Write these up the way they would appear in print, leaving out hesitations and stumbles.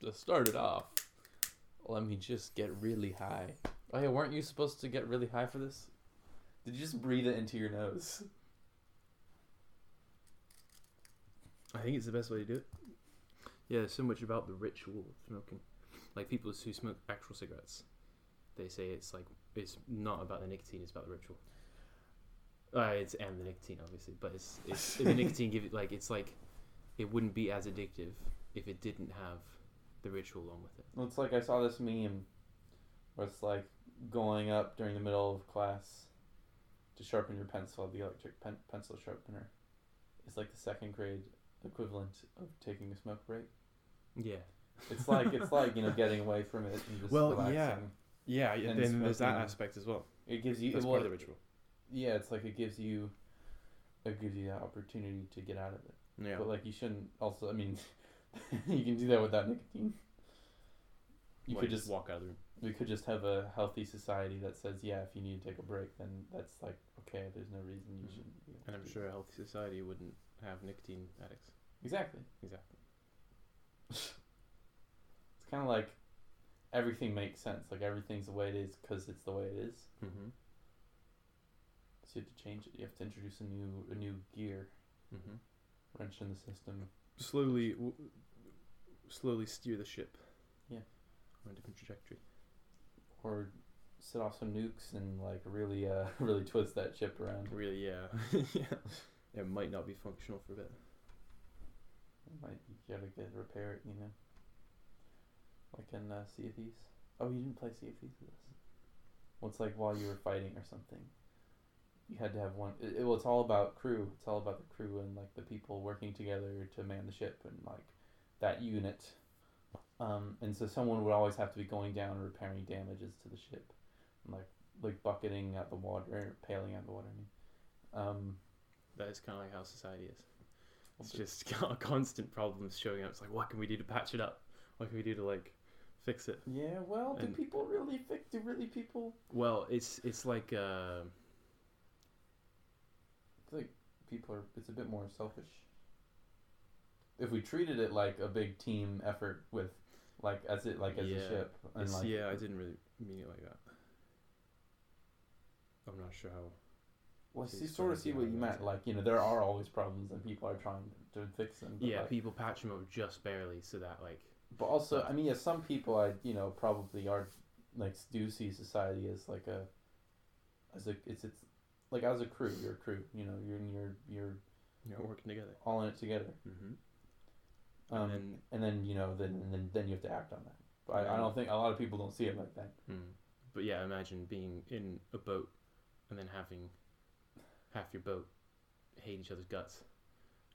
To start it off, let me just get really high. Oh yeah, weren't you supposed to get really high for this? Did you just breathe it into your nose? I think it's the best way to do it. Yeah, there's so much about the ritual of smoking. Like, people who smoke actual cigarettes, they say it's like, it's not about the nicotine, it's about the ritual. It's and the nicotine, obviously, but it's the nicotine give it, like, it's like, it wouldn't be as addictive if it didn't have the ritual along with it. Well, it's like I saw this meme where it's like going up during the middle of class to sharpen your pencil, the electric pencil sharpener. It's like the second grade equivalent of taking a smoke break. Yeah. It's like, you know, getting away from it and just relaxing. Yeah, and then there's that aspect as well. It gives you... That's part of the ritual. Yeah, it's like it gives you that opportunity to get out of it. Yeah. But, like, you shouldn't also... I mean, you can do that without nicotine. You could just walk out of the room. We could just have a healthy society that says, yeah, if you need to take a break, then that's like, okay, there's no reason you shouldn't be able to. And I'm sure a healthy society wouldn't have nicotine addicts. Exactly. It's kind of like everything makes sense. Like, everything's the way it is because it's the way it is. Mm-hmm. So you have to change it. You have to introduce a new gear. Mm-hmm. Wrench in the system. Slowly steer the ship. Yeah. On a different trajectory. Or set off some nukes and like really twist that ship around. Really, yeah. Yeah. It might not be functional for a bit. It might. You gotta repair it, you know. Like in Sea of Thieves. Oh, you didn't play Sea of Thieves with us. Well, it's like while you were fighting or something, you had to have one. It's all about crew. It's all about the crew and like the people working together to man the ship and like that unit. And so someone would always have to be going down and repairing damages to the ship, and like bucketing out the water, or paling out the water. That is kind of like how society is. It's just constant problems showing up. It's like, what can we do to patch it up? What can we do to like fix it? Yeah, well, do people really fix? Do really people? Well, it's like. I feel like people are. It's a bit more selfish. If we treated it like a big team effort with, like as it like as yeah. a ship. And like, yeah, I didn't really mean it like that. I'm not sure how. Well, I sort of see what you meant. Like, you know, there are always problems and people are trying to fix them. But yeah, like, people patch them up just barely so that, like... But also, I mean, yeah, some people, probably are, like, do see society as, like, it's like, as a crew, you're a crew, you know, you're working together. All in it together. Mm-hmm. And then you have to act on that. But I don't think, a lot of people don't see it like that. Mm. But yeah, imagine being in a boat and then having... half your boat hate each other's guts.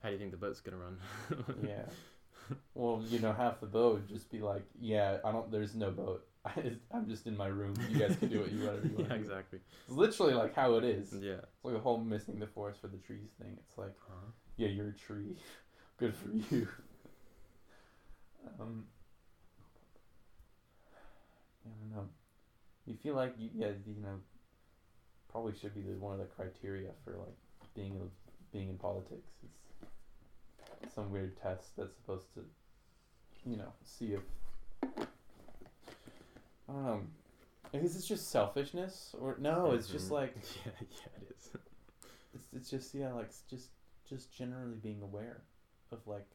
How do you think the boat's gonna run? Yeah. Well, you know, half the boat would just be like, yeah, there's no boat. I'm just in my room. You guys can do whatever you want. Yeah, exactly. It's literally like how it is. Yeah. It's like a whole missing the forest for the trees thing. It's like, yeah, you're a tree. Good for you. I don't know. You feel like you know. Probably should be one of the criteria for like being in politics. It's some weird test that's supposed to, you know, see if I don't know. Is this just selfishness or no? Mm-hmm. It's just like yeah, it is. It's just like generally being aware of like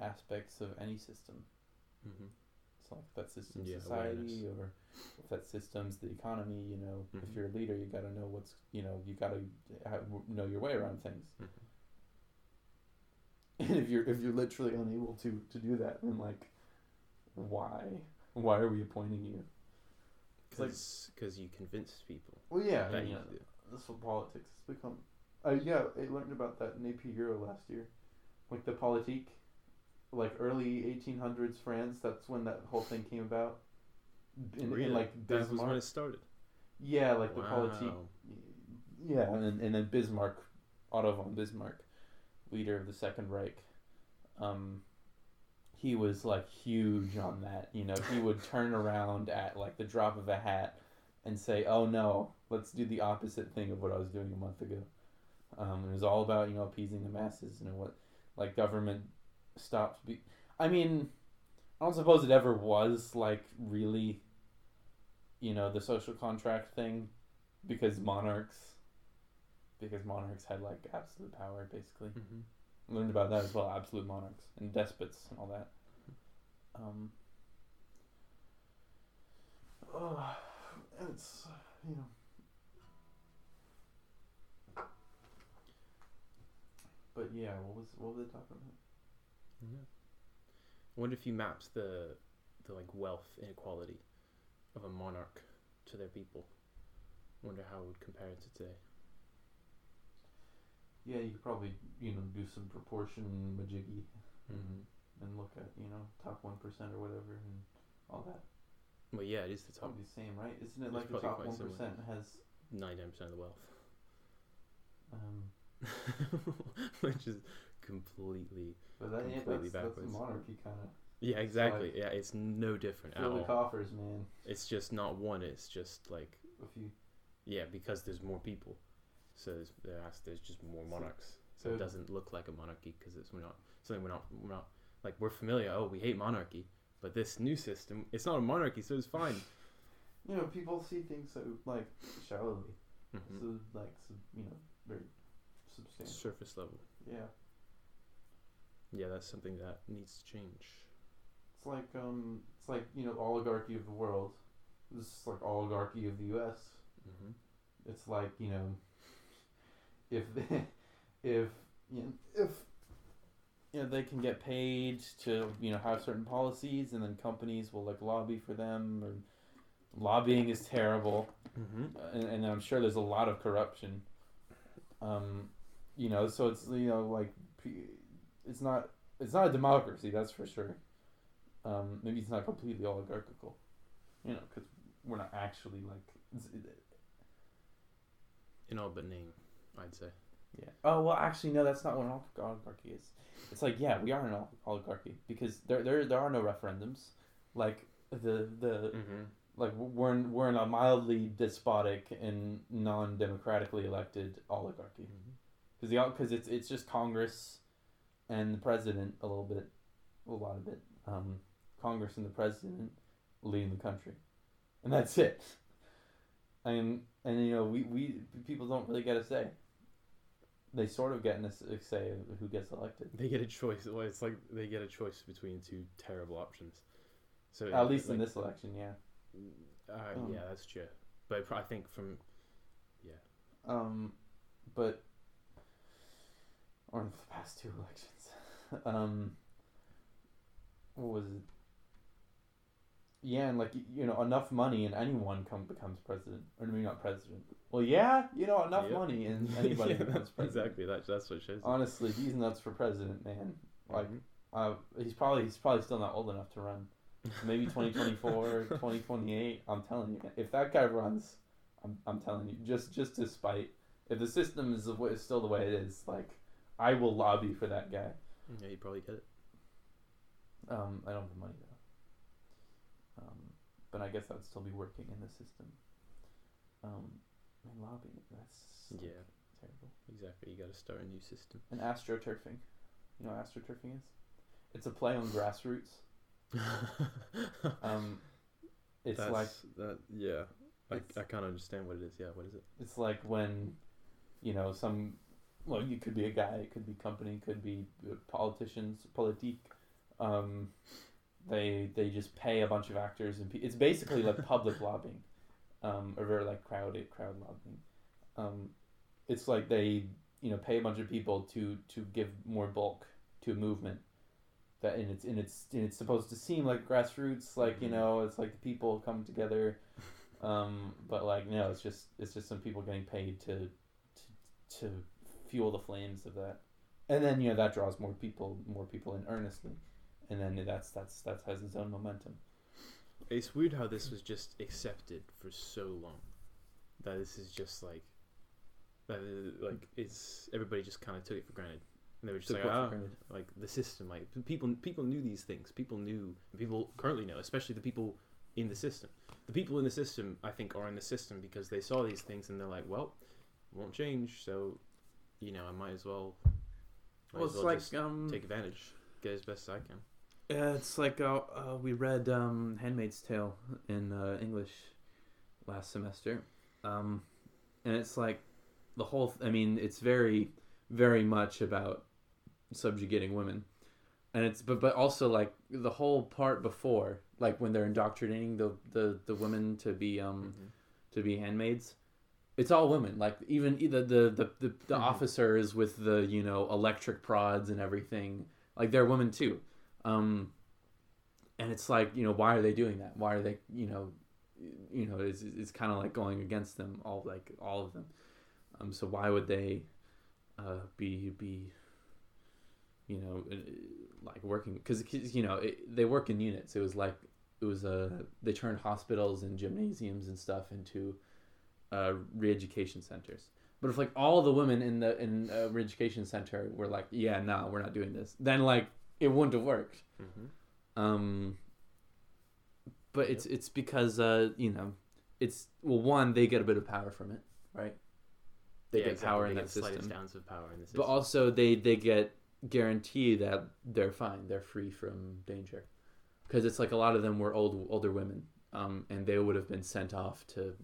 aspects of any system. Mm-hmm. Like if that system's society awareness. Or if that system's the economy, you know, mm-hmm. If you're a leader, you got to know what's, you know, you got to know your way around things. Mm-hmm. And if you're literally unable to do that, then like, why are we appointing you? Because you convince people. Well, yeah, that that's what politics has become. I learned about that in AP Euro last year, like the Politique. Like early 1800s France, that's when that whole thing came about. Really? Like Bismarck. That was when it started. Yeah, like the Politique. Yeah, and then Bismarck, Otto von Bismarck, leader of the Second Reich, he was like huge on that. You know, he would turn around at like the drop of a hat and say, "Oh no, let's do the opposite thing of what I was doing a month ago." It was all about, you know, appeasing the masses and what like government. stopped. I mean, I don't suppose it ever was, like, really, you know, the social contract thing, because monarchs had, like, absolute power, basically. Mm-hmm. Learned about that as well, absolute monarchs and despots and all that. It's, you know. But yeah, what were they talking about? Mm-hmm. I wonder if you mapped the like wealth inequality of a monarch to their people. I wonder how it would compare to today. Yeah, you could probably, you know, do some proportion majiggy. Mm-hmm. And look at, you know, top 1% or whatever and all that. Well, yeah, it is the top. Probably the same, right? Isn't it like the top 1% has 99% of the wealth? Which is completely. But that, completely backwards. That's the monarchy kind of. Yeah, exactly. Like, yeah, it's no different at all. Fill the coffers, man. It's just not one. It's just like a few. Yeah, because there's more people, so there's just more monarchs. So it doesn't look like a monarchy because it's we're not like we're familiar. Oh, we hate monarchy. But this new system, it's not a monarchy, so it's fine. You know, people see things so, like, shallowly. Mm-hmm. So, like, you know, very substantial. Surface level. Yeah. Yeah, that's something that needs to change. It's like, you know, oligarchy of the world. This is, like, oligarchy of the U.S. Mm-hmm. It's like, you know, if they can get paid to, you know, have certain policies, and then companies will, like, lobby for them. Or lobbying is terrible. Mm-hmm. And I'm sure there's a lot of corruption. You know, so it's, you know, like, it's not a democracy, that's for sure. Maybe it's not completely oligarchical, you know, because we're not actually, like... in all but name, I'd say. Yeah. Oh, well, actually, no, that's not what an oligarchy is. It's like, yeah, we are an oligarchy because there are no referendums. Like the mm-hmm. like we're in a mildly despotic and non-democratically elected oligarchy because it's just Congress and the president a lot of it. Congress and the president leading the country, and that's it. And you know we people don't really get a say. They sort of get a say of who gets elected. They get a choice. Well, it's like they get a choice between two terrible options. So at least in this election, yeah. Yeah, that's true. But I think from, yeah. But or in the past two elections, what was it? Yeah, and like, you know, enough money and anyone becomes president. Or maybe not president. Well, yeah, you know, enough money and anybody becomes president. Exactly, that's what shows. Honestly, he's nuts for president, man. Like, he's probably still not old enough to run. Maybe 2024, 2028. I'm telling you, if that guy runs, I'm telling you, just to spite, if the system is still the way it is, like, I will lobby for that guy. Yeah, you probably get it. I don't have money though. But I guess I'd still be working in the system. And lobbying, that's like, terrible. Exactly, you got to start a new system. And astroturfing. You know what astroturfing is? It's a play on grassroots. It's that's, like... That, yeah, I can't understand what it is. Yeah, what is it? It's like when, you know, some... Well, you could be a guy, it could be company, could be politicians, politique. They just pay a bunch of actors and it's basically like public lobbying, or very like crowd lobbying. It's like they, you know, pay a bunch of people to give more bulk to a movement that and it's supposed to seem like grassroots, like, you know, it's like the people come together, but like no, it's just some people getting paid to fuel the flames of that, and then, you know, that draws more people in earnestly. And then that has its own momentum. It's weird how this was just accepted for so long. That this is just like it's everybody just kind of took it for granted, and they were just took like, like the system, like people knew these things, people currently know, especially the people in the system. The people in the system, I think, are in the system because they saw these things and they're like, well, it won't change, so, you know, I might as well. Might well, as well, it's just like take advantage. get as best as I can. Yeah, it's like we read Handmaid's Tale in English last semester, and it's like the whole. I mean, it's very, very much about subjugating women, and it's but also like the whole part before, like when they're indoctrinating the women to be to be handmaids. It's all women. Like even the officers with the electric prods and everything. Like they're women too. And it's like, why are they doing that? Why are they, it's kind of like going against them all, like all of them. So why would they, be, like working? Cause they work in units. They turned hospitals and gymnasiums and stuff into, re-education centers. But if like all the women in a re-education center were like, yeah, no, we're not doing this. Then like, it wouldn't have worked, but it's because it's one, they get a bit of power from it, right? They get power in that system. Slightest ounce of power in the system. But also they get guarantee that they're fine, they're free from danger, because it's like a lot of them were older women, and they would have been sent off to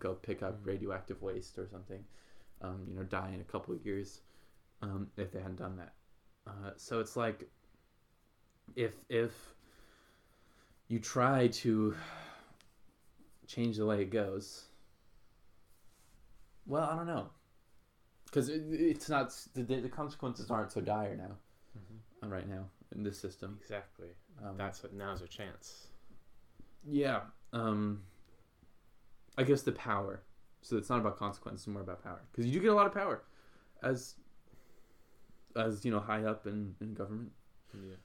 go pick up radioactive waste or something, die in a couple of years, if they hadn't done that. So it's like. If you try to change the way it goes, well, I don't know, because it's not the consequences aren't so dire now, right now in this system. Exactly. That's what now's a chance. Yeah. I guess the power. So it's not about consequences, it's more about power, because you do get a lot of power, as high up in government. Yeah.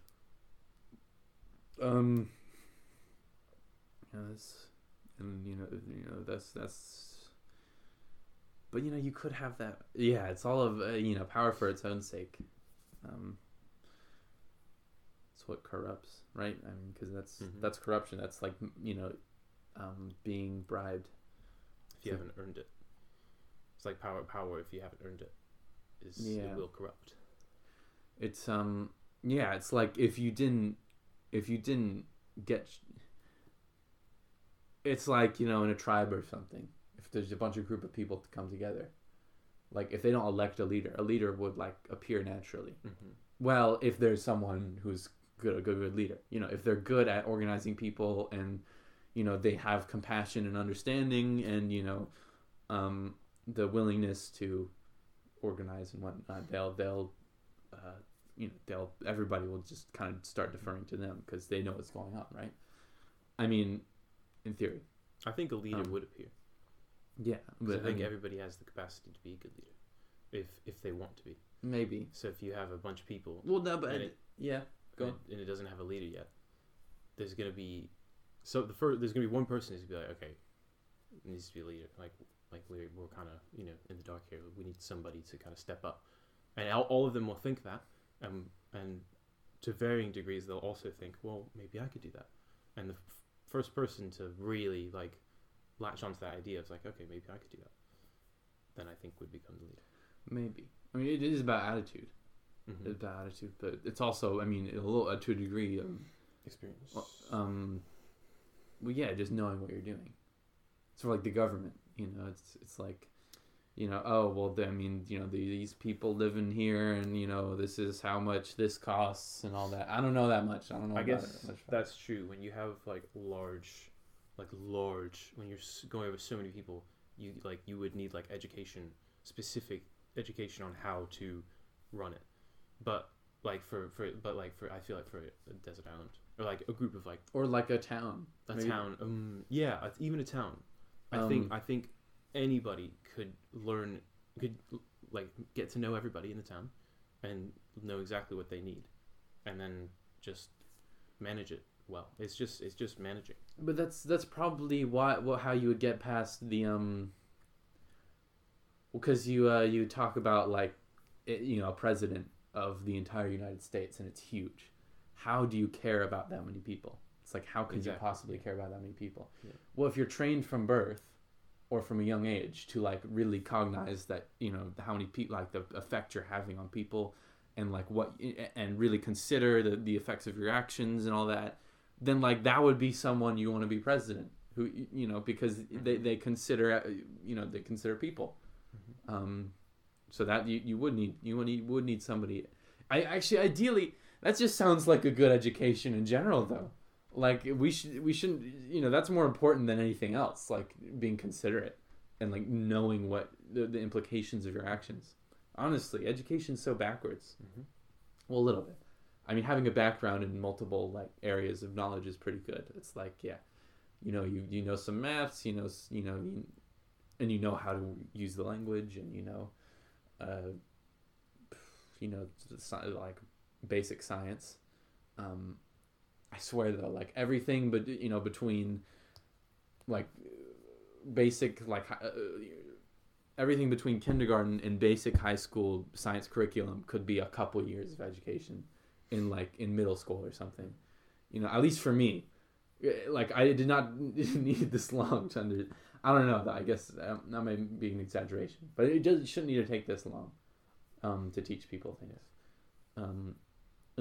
But you could have that. Yeah, it's all of power for its own sake. It's what corrupts, right? I mean, because that's corruption. That's like being bribed if you haven't earned it. It's like power. If you haven't earned it, it will corrupt. It's it's like if you didn't get, it's like, in a tribe or something, if there's group of people to come together, like if they don't elect a leader would like appear naturally. Well, if there's someone who's a good leader, if they're good at organizing people and, they have compassion and understanding and, the willingness to organize and whatnot, everybody will just kind of start deferring to them because they know what's going on, right? I mean, in theory. I think a leader would appear. Yeah. But I think everybody has the capacity to be a good leader if they want to be. Maybe. So if you have a bunch of people... Well, no, but... Go on. And it doesn't have a leader yet. There's going to be... So there's going to be one person who's going to be like, okay, it needs to be a leader. Like we're kind of, in the dark here. We need somebody to kind of step up. And all of them will think that. And to varying degrees, they'll also think, well, maybe I could do that. And the first person to really like latch onto that idea is like, okay, maybe I could do that. Then I think would become the leader. Maybe. I mean, it is about attitude. It's about attitude, but it's also, I mean, to a degree of experience. Just knowing what you're doing. It's sort of like the government. It's like. These people live in here, and this is how much this costs and all that. I don't know that much. That's true. When you have when you're going over so many people, you would need education, specific education on how to run it. But I feel like for a desert island or a group of or a town, town. Even a town. I think anybody could learn, get to know everybody in the town and know exactly what they need and then just manage it well. It's just managing. But that's probably how you would get past the, because you talk about a president of the entire United States and it's huge. How do you care about that many people? It's like, how could you possibly care about that many people? Yeah. Well, if you're trained from birth, or from a young age to really cognize that, how many people, the effect you're having on people and like what, and really consider the effects of your actions and all that, then like that would be someone you want to be president, who, you know, because they consider, you know, they consider people. So that you would need somebody. I actually, ideally, that just sounds like a good education in general, though. Like we shouldn't, you know, that's more important than anything else, like being considerate and like knowing what the implications of your actions. Honestly, education's so backwards. Mm-hmm. Well, a little bit. I mean, having a background in multiple like areas of knowledge is pretty good. It's like, yeah, you know, you know some maths, and you know how to use the language, and you know like basic science. I swear though, like everything, but you know, between like basic, like everything between kindergarten and basic high school science curriculum could be a couple years of education in middle school or something, you know, at least for me. Like I did not need this long to I don't know. I guess that may be an exaggeration, but it shouldn't need to take this long to teach people things. And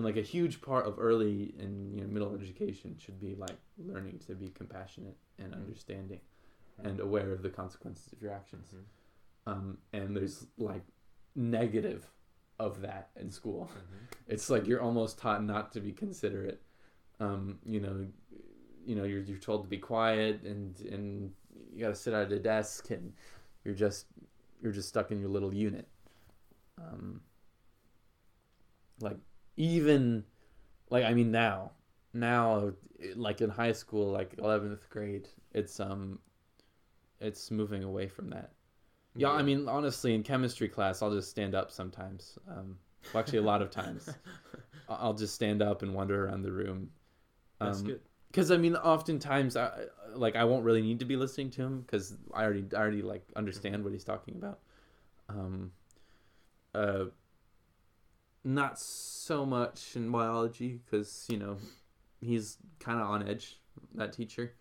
like a huge part of early and middle education should be like learning to be compassionate and understanding, and aware of the consequences of your actions. Mm-hmm. And there's like negative of that in school. Mm-hmm. It's like you're almost taught not to be considerate. You're told to be quiet and you got to sit at a desk, and you're just stuck in your little unit. Now, like in high school, like 11th grade, it's moving away from that. Yeah. I mean, honestly, in chemistry class, I'll just stand up sometimes. Actually, a lot of times I'll just stand up and wander around the room. That's good. Because, I mean, oftentimes, I won't really need to be listening to him because I already like understand what he's talking about. Not so much in biology because, he's kind of on edge, that teacher.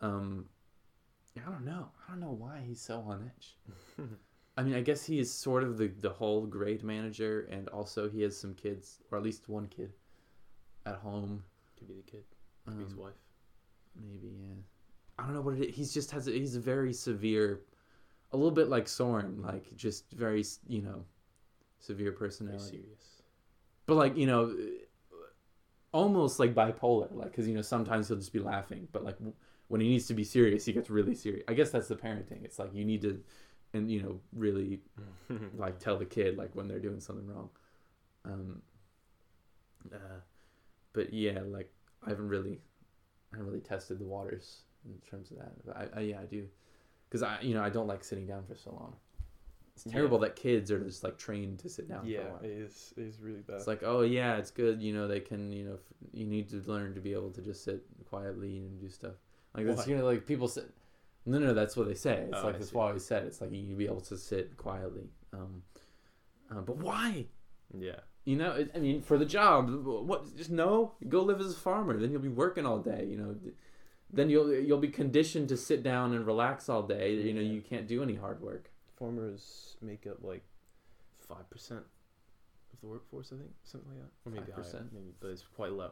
I don't know. I don't know why he's so on edge. I mean, I guess he is sort of the whole grade manager, and also he has some kids, or at least one kid, at home. Could be the kid. His wife, maybe. Yeah, I don't know what it is. He's just he's very severe, a little bit like Soren, like just very severe personality. Very serious, but like almost like bipolar, like because sometimes he'll just be laughing, but like when he needs to be serious, he gets really serious. I guess that's the parenting. It's like you need to, and really like tell the kid like when they're doing something wrong. But yeah, like. I haven't really tested the waters in terms of that. But I do, because I don't like sitting down for so long. It's terrible that kids are just like trained to sit down. Yeah, for a while. It is really bad. It's like, oh yeah, it's good. They can. You need to learn to be able to just sit quietly and do stuff. Like that's like people sit. No, that's what they say. It's like that's what I always said. It's like you need to be able to sit quietly. But why? Yeah. For the job, go live as a farmer. Then you'll be working all day. Then you'll be conditioned to sit down and relax all day. You can't do any hard work. Farmers make up like 5% of the workforce, I think, something like that, or maybe 5%. Higher, maybe, but it's quite low.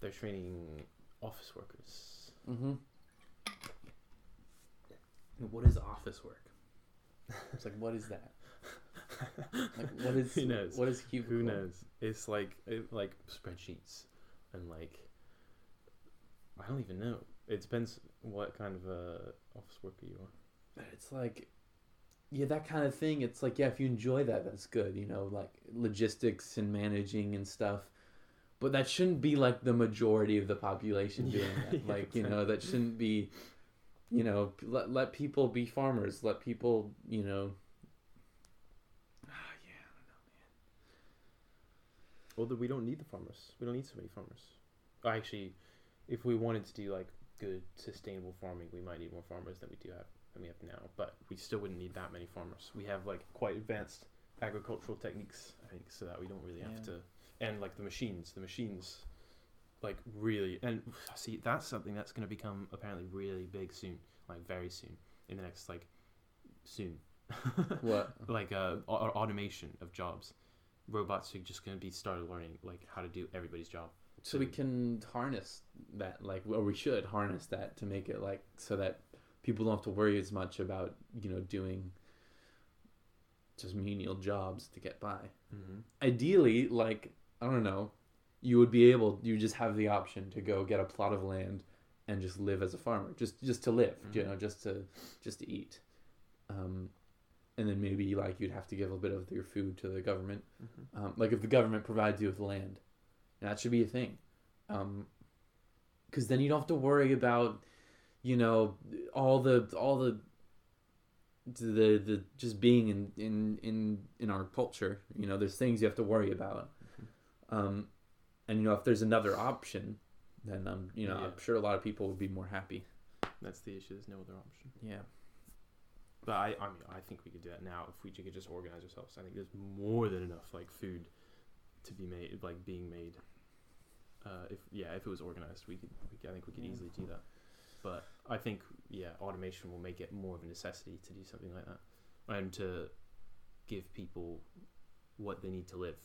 They're training office workers. Mm-hmm. And what is office work? It's like, what is that? Like what is, who knows? What is cubicle? Who knows? It's like spreadsheets and like I don't even know. It depends what kind of office worker you are. It's like that kind of thing. It's like if you enjoy that, that's good. Like logistics and managing and stuff. But that shouldn't be like the majority of the population doing that. Like that shouldn't be. Let people be farmers. Let people Although we don't need the farmers. We don't need so many farmers. Actually, if we wanted to do like good, sustainable farming, we might need more farmers than we have now. But we still wouldn't need that many farmers. We have like quite advanced agricultural techniques, I think, so that we don't really have to. And like the machines, like really. And see, that's something that's going to become apparently really big soon, like very soon, in the next soon. What? Like automation of jobs. robots are just going to be started learning like how to do everybody's job. So we can harness that, like, or we should harness that to make it like so that people don't have to worry as much about, you know, doing just menial jobs to get by. Mm-hmm. Ideally, like, I don't know, you would be able, you just have the option to go get a plot of land and just live as a farmer, just to live, mm-hmm. you know, just to eat. And then maybe like you'd have to give a bit of your food to the government. Mm-hmm. Like if the government provides you with land, that should be a thing. 'Cause then you don't have to worry about, you know, all the just being in our culture, you know, there's things you have to worry about. Mm-hmm. And you know, if there's another option, then you know, yeah. I'm sure a lot of people would be more happy. That's the issue. There's no other option. Yeah. But I mean, I think we could do that now if we could just organize ourselves. I think there's more than enough like food to be made, like being made. If it was organized, we could yeah. easily do that. But I think automation will make it more of a necessity to do something like that, and to give people what they need to live,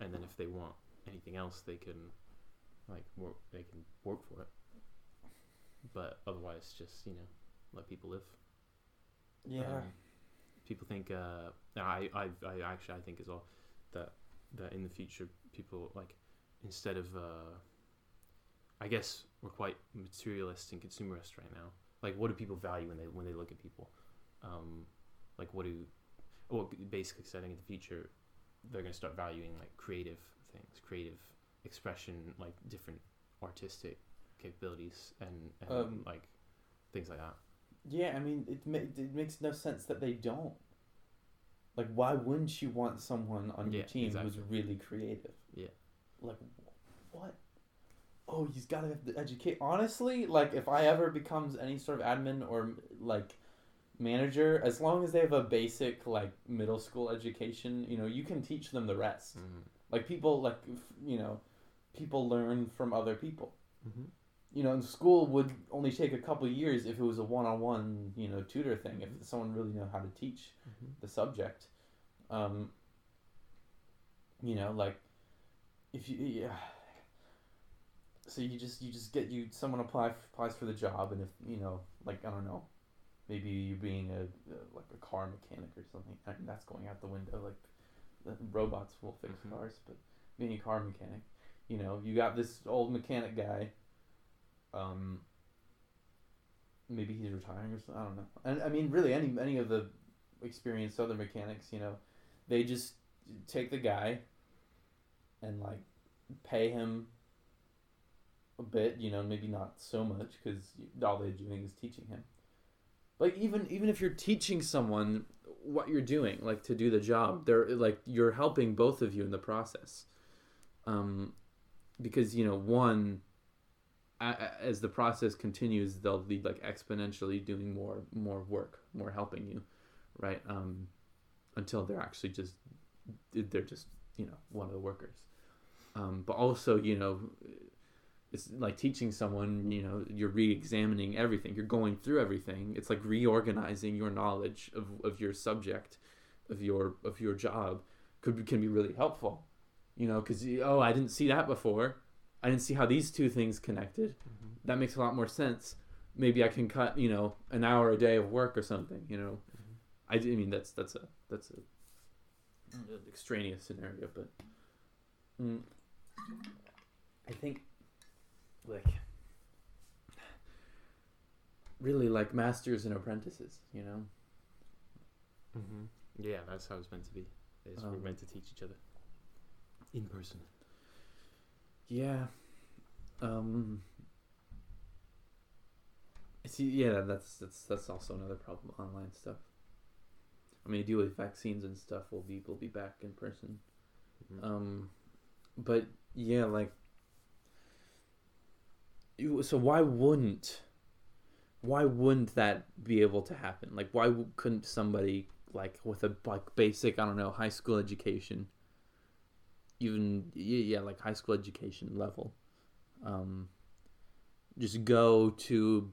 and then if they want anything else, they can work for it. But otherwise, just, you know, let people live. Yeah. People think I think as well that in the future people instead of I guess we're quite materialist and consumerist right now. Like, what do people value when they look at people? Basically setting in the future they're going to start valuing like creative things, creative expression, like different artistic capabilities and like things like that. Yeah, I mean, it makes no sense that they don't. Like, why wouldn't you want someone on your team who's really creative? Yeah. Like, what? Oh, he's got to have to educate. Honestly, like, if I ever becomes any sort of admin or, like, manager, as long as they have a basic, like, middle school education, you know, you can teach them the rest. Mm-hmm. Like, people, like, you know, people learn from other people. Mm-hmm. You know, and school would only take a couple of years if it was a one-on-one, you know, tutor thing, if someone really knew how to teach mm-hmm. the subject. You know, like, if you, yeah. So you just get someone applies for the job, and if, you know, like, I don't know, maybe you being a car mechanic or something, I mean, that's going out the window, like, the robots will fix mm-hmm. cars, but being a car mechanic, you know, you got this old mechanic guy, maybe he's retiring or something, I don't know. And I mean, really any of the experienced other mechanics, you know, they just take the guy and like pay him a bit, you know, maybe not so much because all they're doing is teaching him. Like, even if you're teaching someone what you're doing, like to do the job, they're like, you're helping both of you in the process. Because, you know, one, as the process continues, they'll be like exponentially doing more work, more helping you, right? Until they're actually just you know, one of the workers. But also, you know, it's like teaching someone, you know, you're re-examining everything, you're going through everything. It's like reorganizing your knowledge of your subject, of your job can be really helpful, you know, because I didn't see that before. I didn't see how these two things connected. Mm-hmm. That makes a lot more sense. Maybe I can cut, you know, an hour a day of work or something, you know. Mm-hmm. I mean, that's an extraneous scenario, but I think like really like masters and apprentices, you know. Mm-hmm. Yeah, that's how it's meant to be. We're meant to teach each other in person. Yeah. See, yeah, that's also another problem, online stuff. I mean, deal with vaccines and stuff, we'll be back in person. Mm-hmm. But yeah, like, so why wouldn't that be able to happen? Like, why couldn't somebody like with a like basic, I don't know, high school education, even like high school education level, just go to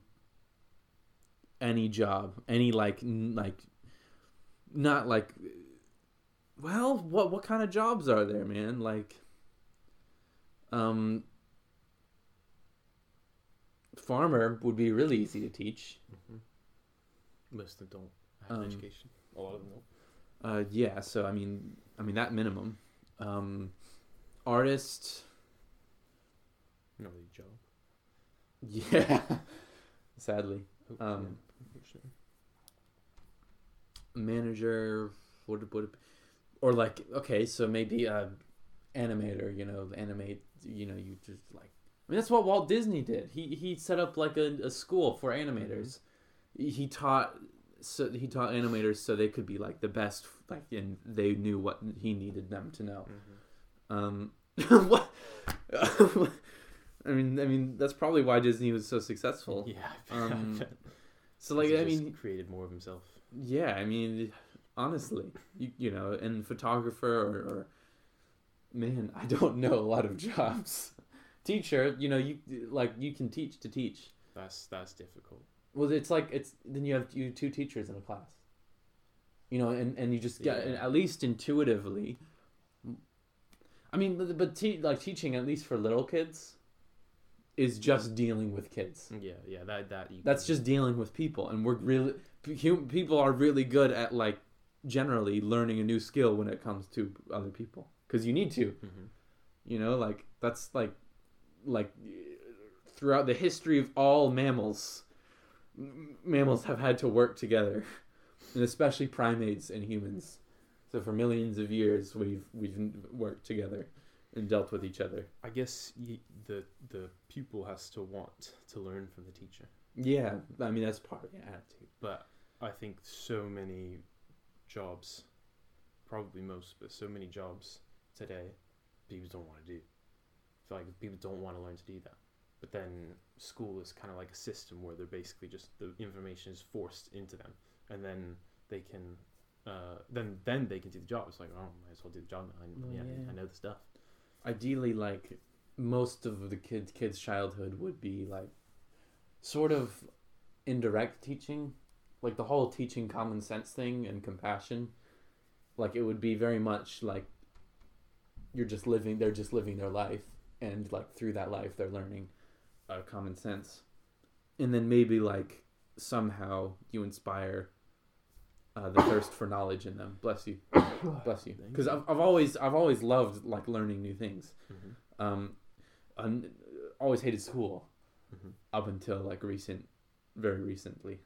any job, any like not like Well, what kind of jobs are there, man? Like, farmer would be really easy to teach. Mm-hmm. Most of them don't have an education. A lot of them don't. Yeah. So I mean that minimum. Artist. Not really a job. Yeah. Sadly. Yeah. Manager. What? Or like, okay, so maybe animator, you just like... I mean, that's what Walt Disney did. He set up like a school for animators. Mm-hmm. He taught animators so they could be like the best, like, and they knew what he needed them to know. Mm-hmm. What? I mean, that's probably why Disney was so successful. Yeah. So like, I mean, created more of himself. Yeah, I mean. Honestly, you know, and photographer or man, I don't know a lot of jobs. Teacher, you can teach to teach. That's difficult. Well, then you have two teachers in a class. And you just get at least intuitively. I mean, but teaching at least for little kids is just dealing with kids. Yeah, that's just dealing with people, and people are really good at like. Generally learning a new skill when it comes to other people, because you need to. Mm-hmm. That's like throughout the history of all mammals have had to work together, and especially primates and humans. So for millions of years we've worked together and dealt with each other. I guess the pupil has to want to learn from the teacher. Yeah, I mean that's part of the attitude. But I think so many jobs, probably most, but so many jobs today, people don't want to do. I feel like people don't want to learn to do that. But then school is kind of like a system where they're basically just the information is forced into them, and then they can, then they can do the job. It's like, oh, I might as well do the job now. I know the stuff. Ideally, like most of the kids' childhood would be like sort of indirect teaching. Like the whole teaching common sense thing and compassion, like it would be very much like they're just living their life, and like through that life they're learning common sense. And then maybe like somehow you inspire the thirst for knowledge in them. Bless you. Because I've always loved like learning new things. Mm-hmm. Always hated school. Mm-hmm. Up until like very recently.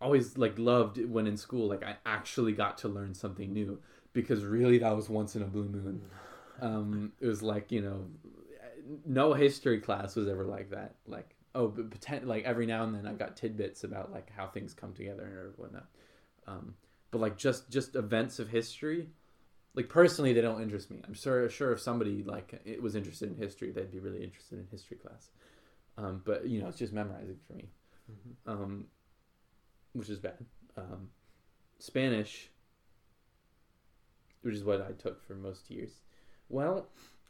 Always like loved when in school, like I actually got to learn something new, because really that was once in a blue moon. It was like, no history class was ever like that. Like, oh, but pretend like every now and then I got tidbits about like how things come together or whatnot. But like just events of history, like personally, they don't interest me. I'm sure if somebody like it was interested in history, they'd be really interested in history class. But it's just memorizing for me, mm-hmm. Which is bad. Spanish, which is what I took for most years. Well,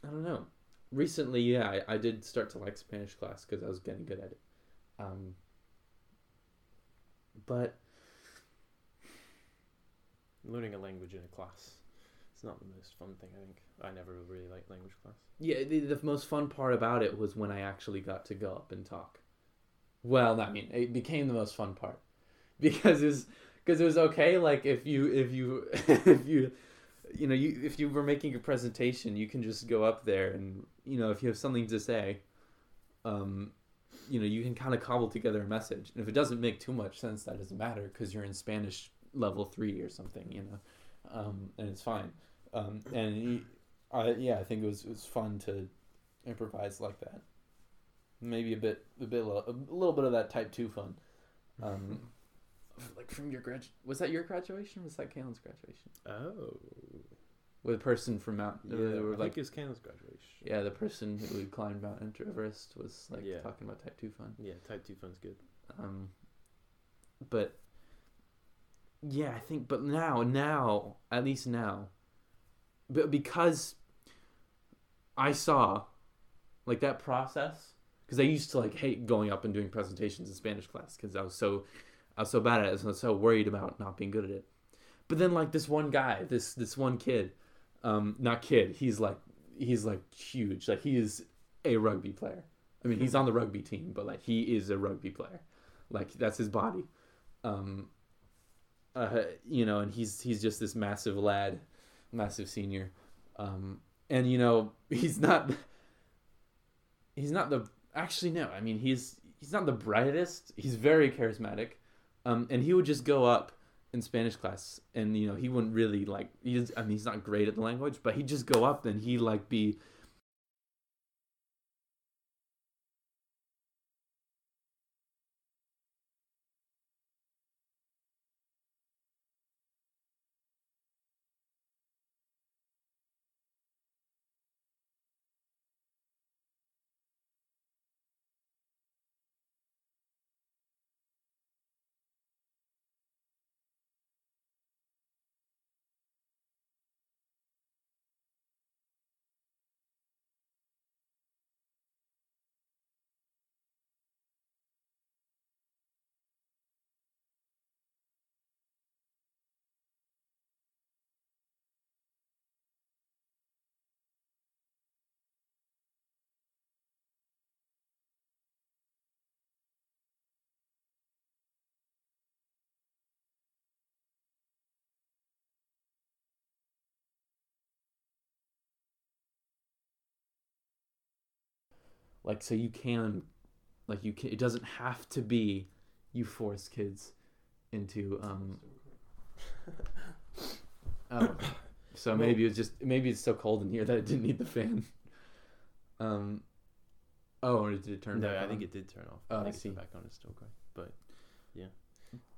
I don't know. Recently, yeah, I did start to like Spanish class because I was getting good at it. But learning a language in a class, it's not the most fun thing, I think. I never really liked language class. Yeah, the most fun part about it was when I actually got to go up and talk. Well, I mean, it became the most fun part, because it was okay. Like if you were making a presentation, you can just go up there and if you have something to say, you can kind of cobble together a message. And if it doesn't make too much sense, that doesn't matter because you're in Spanish level 3 or something, and it's fine. I think it was fun to improvise like that. Maybe a little bit of that type 2 fun. Like from your was that your graduation? Was that Caitlin's graduation? Oh, with a person from Mount. Yeah, I think it was Caitlin's graduation. Yeah, the person who climbed Mount Everest was like talking about type 2 fun. Yeah, type 2 fun's good. But yeah, I think. But now, at least now. But because I saw, like, that process, because I used to, like, hate going up and doing presentations in Spanish class because I was so bad at it, and so worried about not being good at it. But then like this one guy, this one kid, not kid, he's like huge. Like he is a rugby player. I mean, he's on the rugby team, but like he is a rugby player. Like that's his body. You know, and he's just this massive lad, massive senior. And you know, he's not the brightest. He's very charismatic. And he would just go up in Spanish class, and you know, he wouldn't really like, he's not great at the language, but he'd just go up and he'd like be like, so you can, like, you can, it doesn't have to be you force kids into so maybe it's so cold in here that it didn't need the fan. Or did it turn back on? I think it did turn off. I think it's back on, it's still going. But yeah.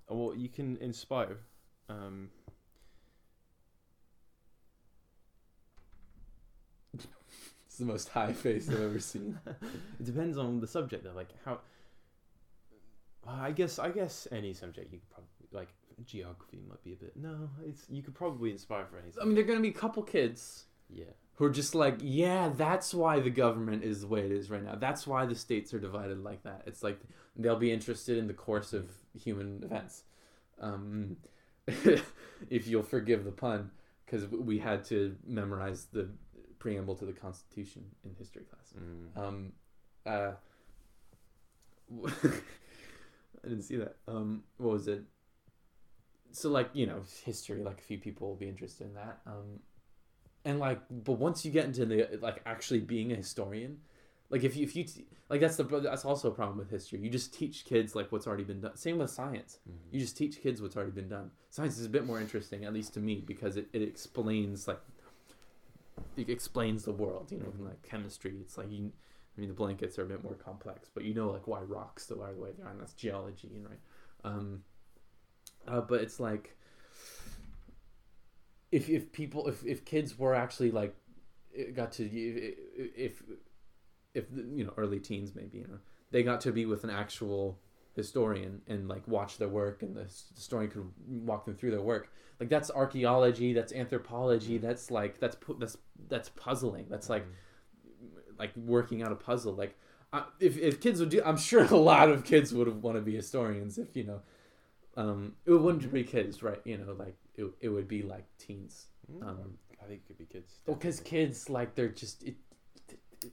Well, you can inspire It's the most high face I've ever seen. It depends on the subject, though. Like how, I guess any subject you could probably, like geography might be a bit. No, it's, you could probably inspire for anything. I mean, there are gonna be a couple kids. Yeah. Who are just like, yeah, that's why the government is the way it is right now. That's why the states are divided like that. It's like they'll be interested in the course of human events, if you'll forgive the pun, because we had to memorize the preamble to the Constitution in history class. I didn't see that. What was it? So like, you know, history, like a few people will be interested in that. And like, but once you get into the, like actually being a historian, like if you like that's also a problem with history. You just teach kids like what's already been done. Same with science. You just teach kids what's already been done. Science is a bit more interesting, at least to me, because it explains like, it explains the world, you know, in like chemistry. It's like, the blankets are a bit more complex, but you know, like why rocks the way they're on. That's geology, you know, right? But it's like, if kids were actually like, early teens maybe, you know, they got to be with an actual historian and like watch their work, and the historian could walk them through their work. Like that's archaeology, that's anthropology, that's like that's puzzling. That's like working out a puzzle. Like if kids would do, I'm sure a lot of kids would want to be historians. If you know, it wouldn't be kids, right? You know, like it would be like teens. I think it could be kids. Definitely. Well, because kids like they're just it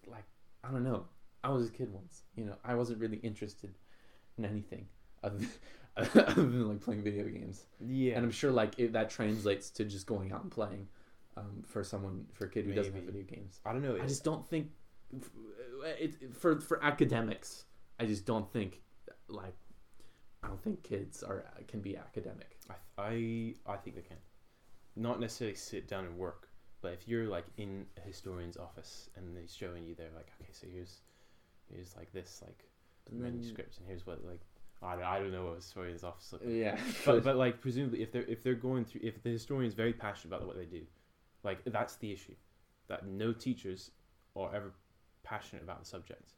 like I don't know. I was a kid once. You know, I wasn't really interested in anything other than like playing video games. Yeah. And I'm sure like that translates to just going out and playing for a kid who doesn't have video games. I don't know. I just don't think for academics. I just don't think kids can be academic. I think they can. Not necessarily sit down and work, but if you're like in a historian's office and they're showing you, they're like, okay, so here's like this, like manuscripts, and here's what, like I don't know what a historian's office looks like. Yeah, but like presumably if they're going through, if the historian's very passionate about what they do, like that's the issue, that no teachers are ever passionate about the subject.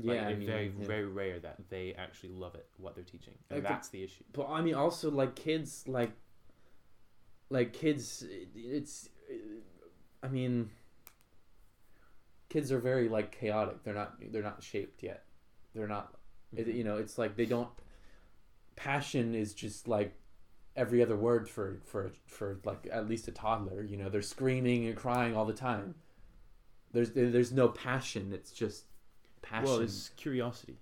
Yeah, like, very rare that they actually love it, what they're teaching, and okay, that's the issue. But I mean, also like kids, kids are very like chaotic. They're not shaped yet. They're not, you know, it's like they don't, passion is just like every other word for like at least a toddler. You know, they're screaming and crying all the time. There's no passion. It's just passion. Well, it's curiosity.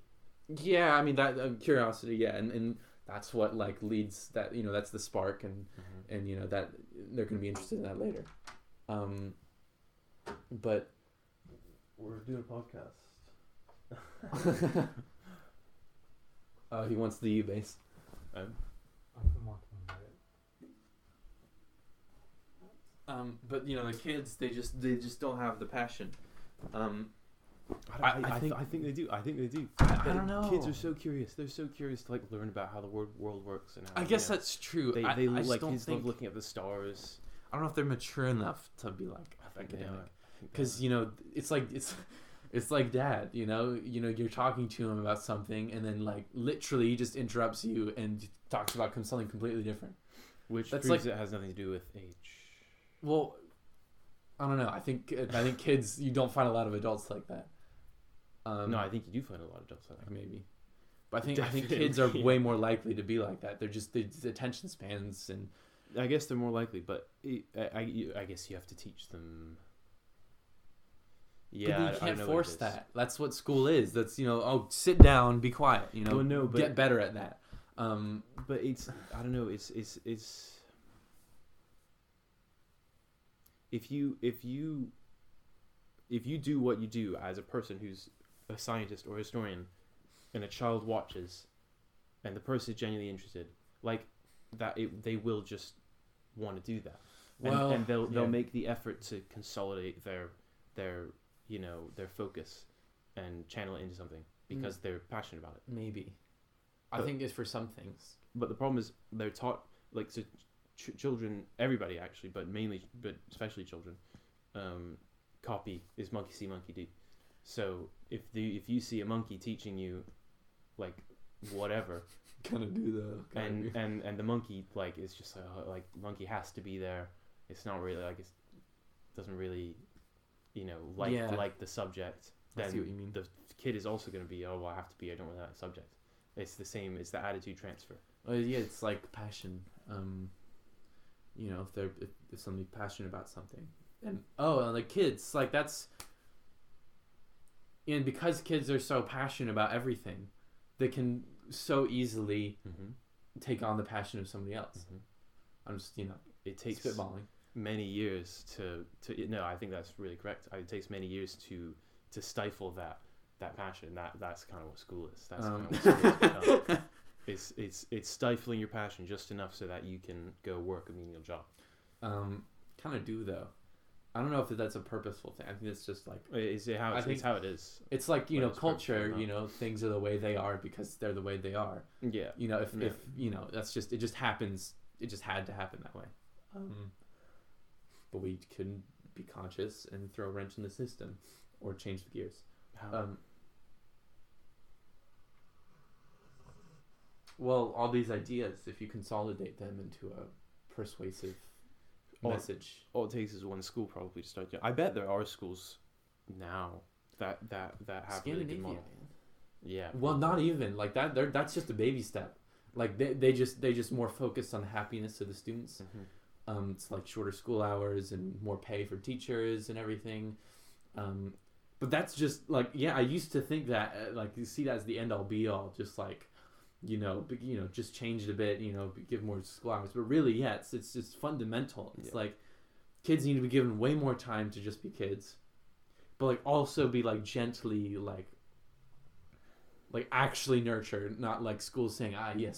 Yeah, I mean that curiosity. Yeah, and that's what like leads that. You know, that's the spark, and you know that they're going to be interested in that later. But we're doing a podcast. He wants the U bass. I've been walking about it. But you know the kids, they just don't have the passion. I think they do. I don't know. Kids are so curious. They're so curious to like learn about how the world works and. How, I guess that's true. They like kids love looking at the stars. I don't know if they're mature enough to be like academic, because you know it's like dad. You know you're talking to him about something and then like literally he just interrupts you and talks about something completely different, which proves like, it has nothing to do with age. Well, I don't know. I think kids, you don't find a lot of adults like that. No, I think you do find a lot of adults like that. Maybe, but I think kids are way more likely to be like that. They're just the attention spans and. I guess they're more likely, but I guess you have to teach them. Yeah, but you can't force that. That's what school is. That's, you know, oh, sit down, be quiet. You know, well, no, but, get better at that. But it's, I don't know. It's. If you do what you do as a person who's a scientist or a historian, and a child watches, and the person is genuinely interested, like. They will just want to do that, and they'll make the effort to consolidate their you know their focus and channel it into something because they're passionate about it. Maybe, but, I think it's for some things. But the problem is they're taught like so children, everybody actually, but especially children, copy is monkey see, monkey do. So if you see a monkey teaching you, like whatever. Kind of do that, and the monkey like is just like monkey has to be there. It's not really like it doesn't really, you know, like the subject. Then I see what you mean. The kid is also going to be I have to be. I don't want that subject. It's the same. It's the attitude transfer. Yeah, it's like passion. You know, if somebody's passionate about something, and the kids like that's, and because kids are so passionate about everything, they can. So easily take on the passion of somebody else. I'm just, you know, it takes spitballing many years to no, I think that's really correct. It takes many years to stifle that passion. That's kind of what school is. That's kind of what school is become. It's stifling your passion just enough so that you can go work a menial job. Kind of do though. I don't know if that's a purposeful thing. I think it's just like... It's how it is. It's like, you know, culture, you know, things are the way they are because they're the way they are. Yeah. You know, if you know, that's just... It just happens. It just had to happen that way. But we couldn't be conscious and throw a wrench in the system or change the gears. Well, all these ideas, if you consolidate them into a persuasive... message. All it takes is one school probably to start. I bet there are schools now that have really good model. Yeah. Well, not even like that. That's just a baby step. Like they just more focused on the happiness of the students. It's like shorter school hours and more pay for teachers and everything. But that's just like I used to think that like you see that as the end all be all. Just like. You know, just change it a bit. You know, give more school hours, but really, it's just fundamental. It's like kids need to be given way more time to just be kids, but like also be like gently like actually nurture, not like school saying,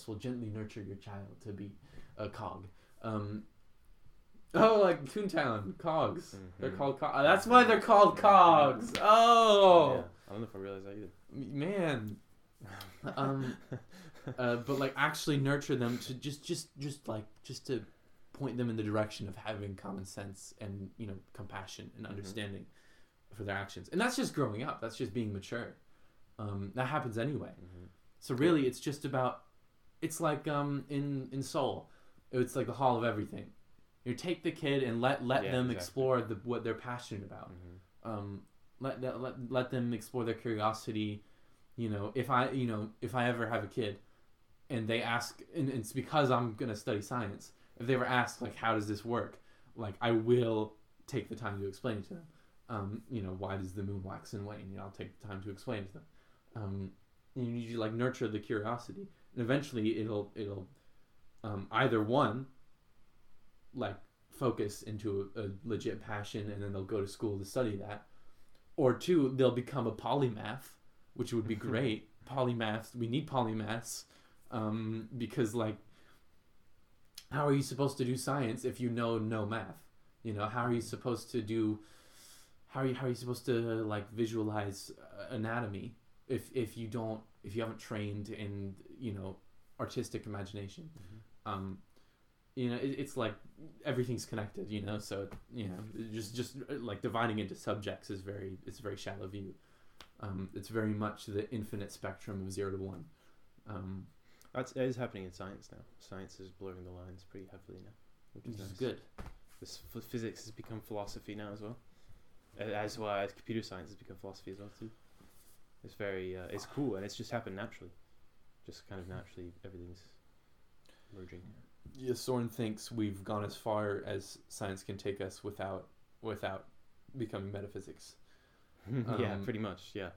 we'll gently nurture your child to be a cog. Like Toontown cogs. They're called cogs. That's why they're called cogs. Oh, yeah. I don't know if I realize that either. Man. But like actually nurture them to just to point them in the direction of having common sense and, you know, compassion and understanding for their actions. And that's just growing up. That's just being mature. That happens anyway. So really it's just about, it's like in Seoul, it's like the hall of everything. You take the kid and let them explore what they're passionate about. Let them explore their curiosity. You know, if I ever have a kid, and they ask, and it's because I'm going to study science, if they were asked, like, how does this work? Like, I will take the time to explain it to them. You know, why does the moon wax and wane? You know, I'll take the time to explain it to them. You need to, like, nurture the curiosity. And eventually it'll either one, like, focus into a legit passion, and then they'll go to school to study that. Or two, they'll become a polymath, which would be great. Polymaths, we need polymaths, because, like, how are you supposed to do science if you know no math? You know, how are you supposed to do... How are you supposed to, like, visualize anatomy if you haven't trained in, you know, artistic imagination? Mm-hmm. You know, it's like everything's connected, you know, so, you know, just like dividing into subjects is it's a very shallow view. It's very much the infinite spectrum of 0 to 1. That is happening in science now. Science is blurring the lines pretty heavily now, which is nice. Good. This physics has become philosophy now as well. As well as computer science has become philosophy as well too. It's very, it's cool, and it's just happened naturally. Just kind of naturally, everything's merging. Yeah, Soren thinks we've gone as far as science can take us without becoming metaphysics. Yeah, pretty much. Yeah.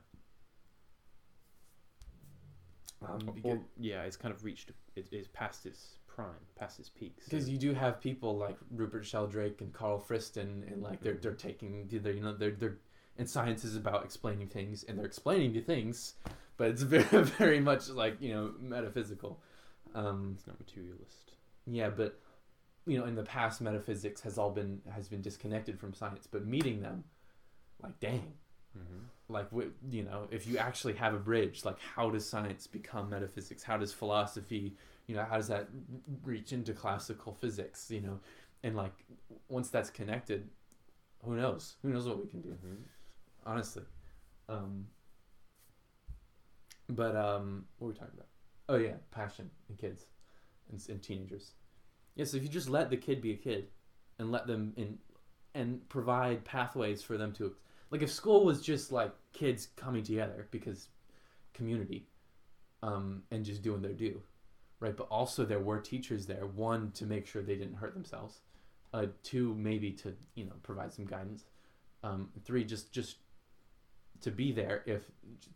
It's kind of reached. It's past its prime, past its peaks. Because you do have people like Rupert Sheldrake and Carl Friston, and like they're taking, you know, they're, and science is about explaining things, and they're explaining the things, but it's very, very much like, you know, metaphysical. It's not materialist. Yeah, but, you know, in the past, metaphysics has been disconnected from science. But meeting them, like, dang, mm-hmm. like, you know, if you actually have a bridge, like, how does science become metaphysics? How does philosophy, you know, how does that reach into classical physics? You know, and like, once that's connected, who knows? Who knows what we can do? Mm-hmm. Honestly, but what were we talking about? Oh yeah, passion in kids. And teenagers. Yeah, so if you just let the kid be a kid and let them in and provide pathways for them to, like, if school was just like kids coming together because community, and just doing their due, right? But also there were teachers there, one, to make sure they didn't hurt themselves, two, maybe to, you know, provide some guidance, three, just to be there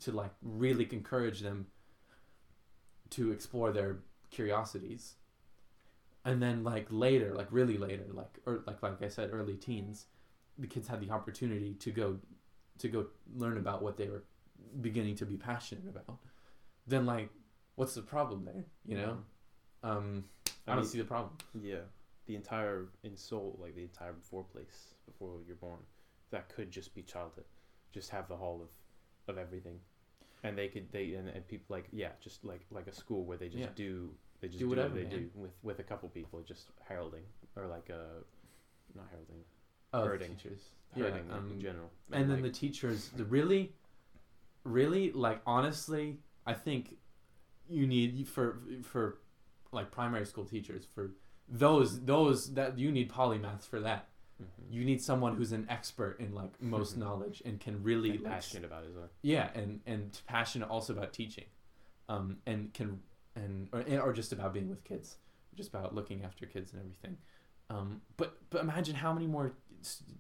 to like really encourage them to explore their curiosities. And then, like, later, like, really later, like, or like I said, early teens, the kids had the opportunity to go learn about what they were beginning to be passionate about. Then, like, what's the problem there, you know? I don't see the problem. Yeah, the entire entire before you're born, that could just be childhood. Just have the whole of everything. And they people, like, yeah, just like a school where they just do whatever they do with a couple people just heralding, or like not heralding, herding, teachers, herding, yeah, in general. And then, like, the teachers, really, like, honestly, I think you need for like primary school teachers, for those that you need polymaths for that. Mm-hmm. You need someone who's an expert in, like, most knowledge and can really, and like, passionate about it as well. Yeah, and passionate also about teaching, and can or just about being with kids, just about looking after kids and everything. But imagine how many more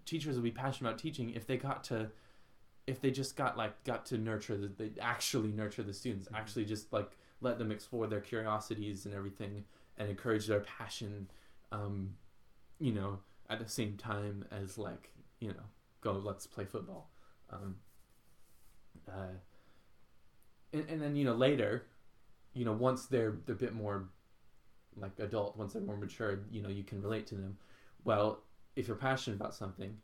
teachers would be passionate about teaching if they got to nurture they actually nurture the students, mm-hmm. actually just, like, let them explore their curiosities and everything, and encourage their passion. You know. At the same time as, like, you know, go, let's play football. And then, you know, later, you know, once they're a bit more, like, adult, once they're more mature, you know, you can relate to them. Well, if you're passionate about something,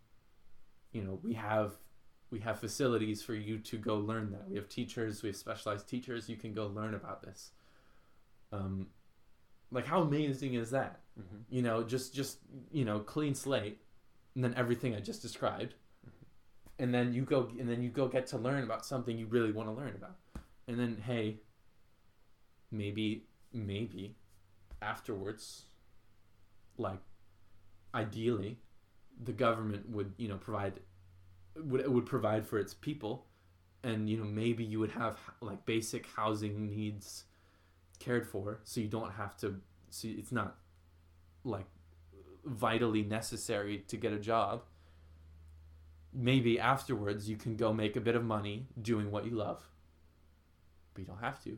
you know, we have facilities for you to go learn that. We have teachers, we have specialized teachers, you can go learn about this. Like, how amazing is that? Mm-hmm. You know, just you know, clean slate, and then everything I just described, mm-hmm. and then you go get to learn about something you really want to learn about, and then, hey, maybe afterwards, like, ideally, the government would, you know, provide for its people, and, you know, maybe you would have, like, basic housing needs cared for, so you don't have to, so it's not like vitally necessary to get a job. Maybe afterwards you can go make a bit of money doing what you love, but you don't have to.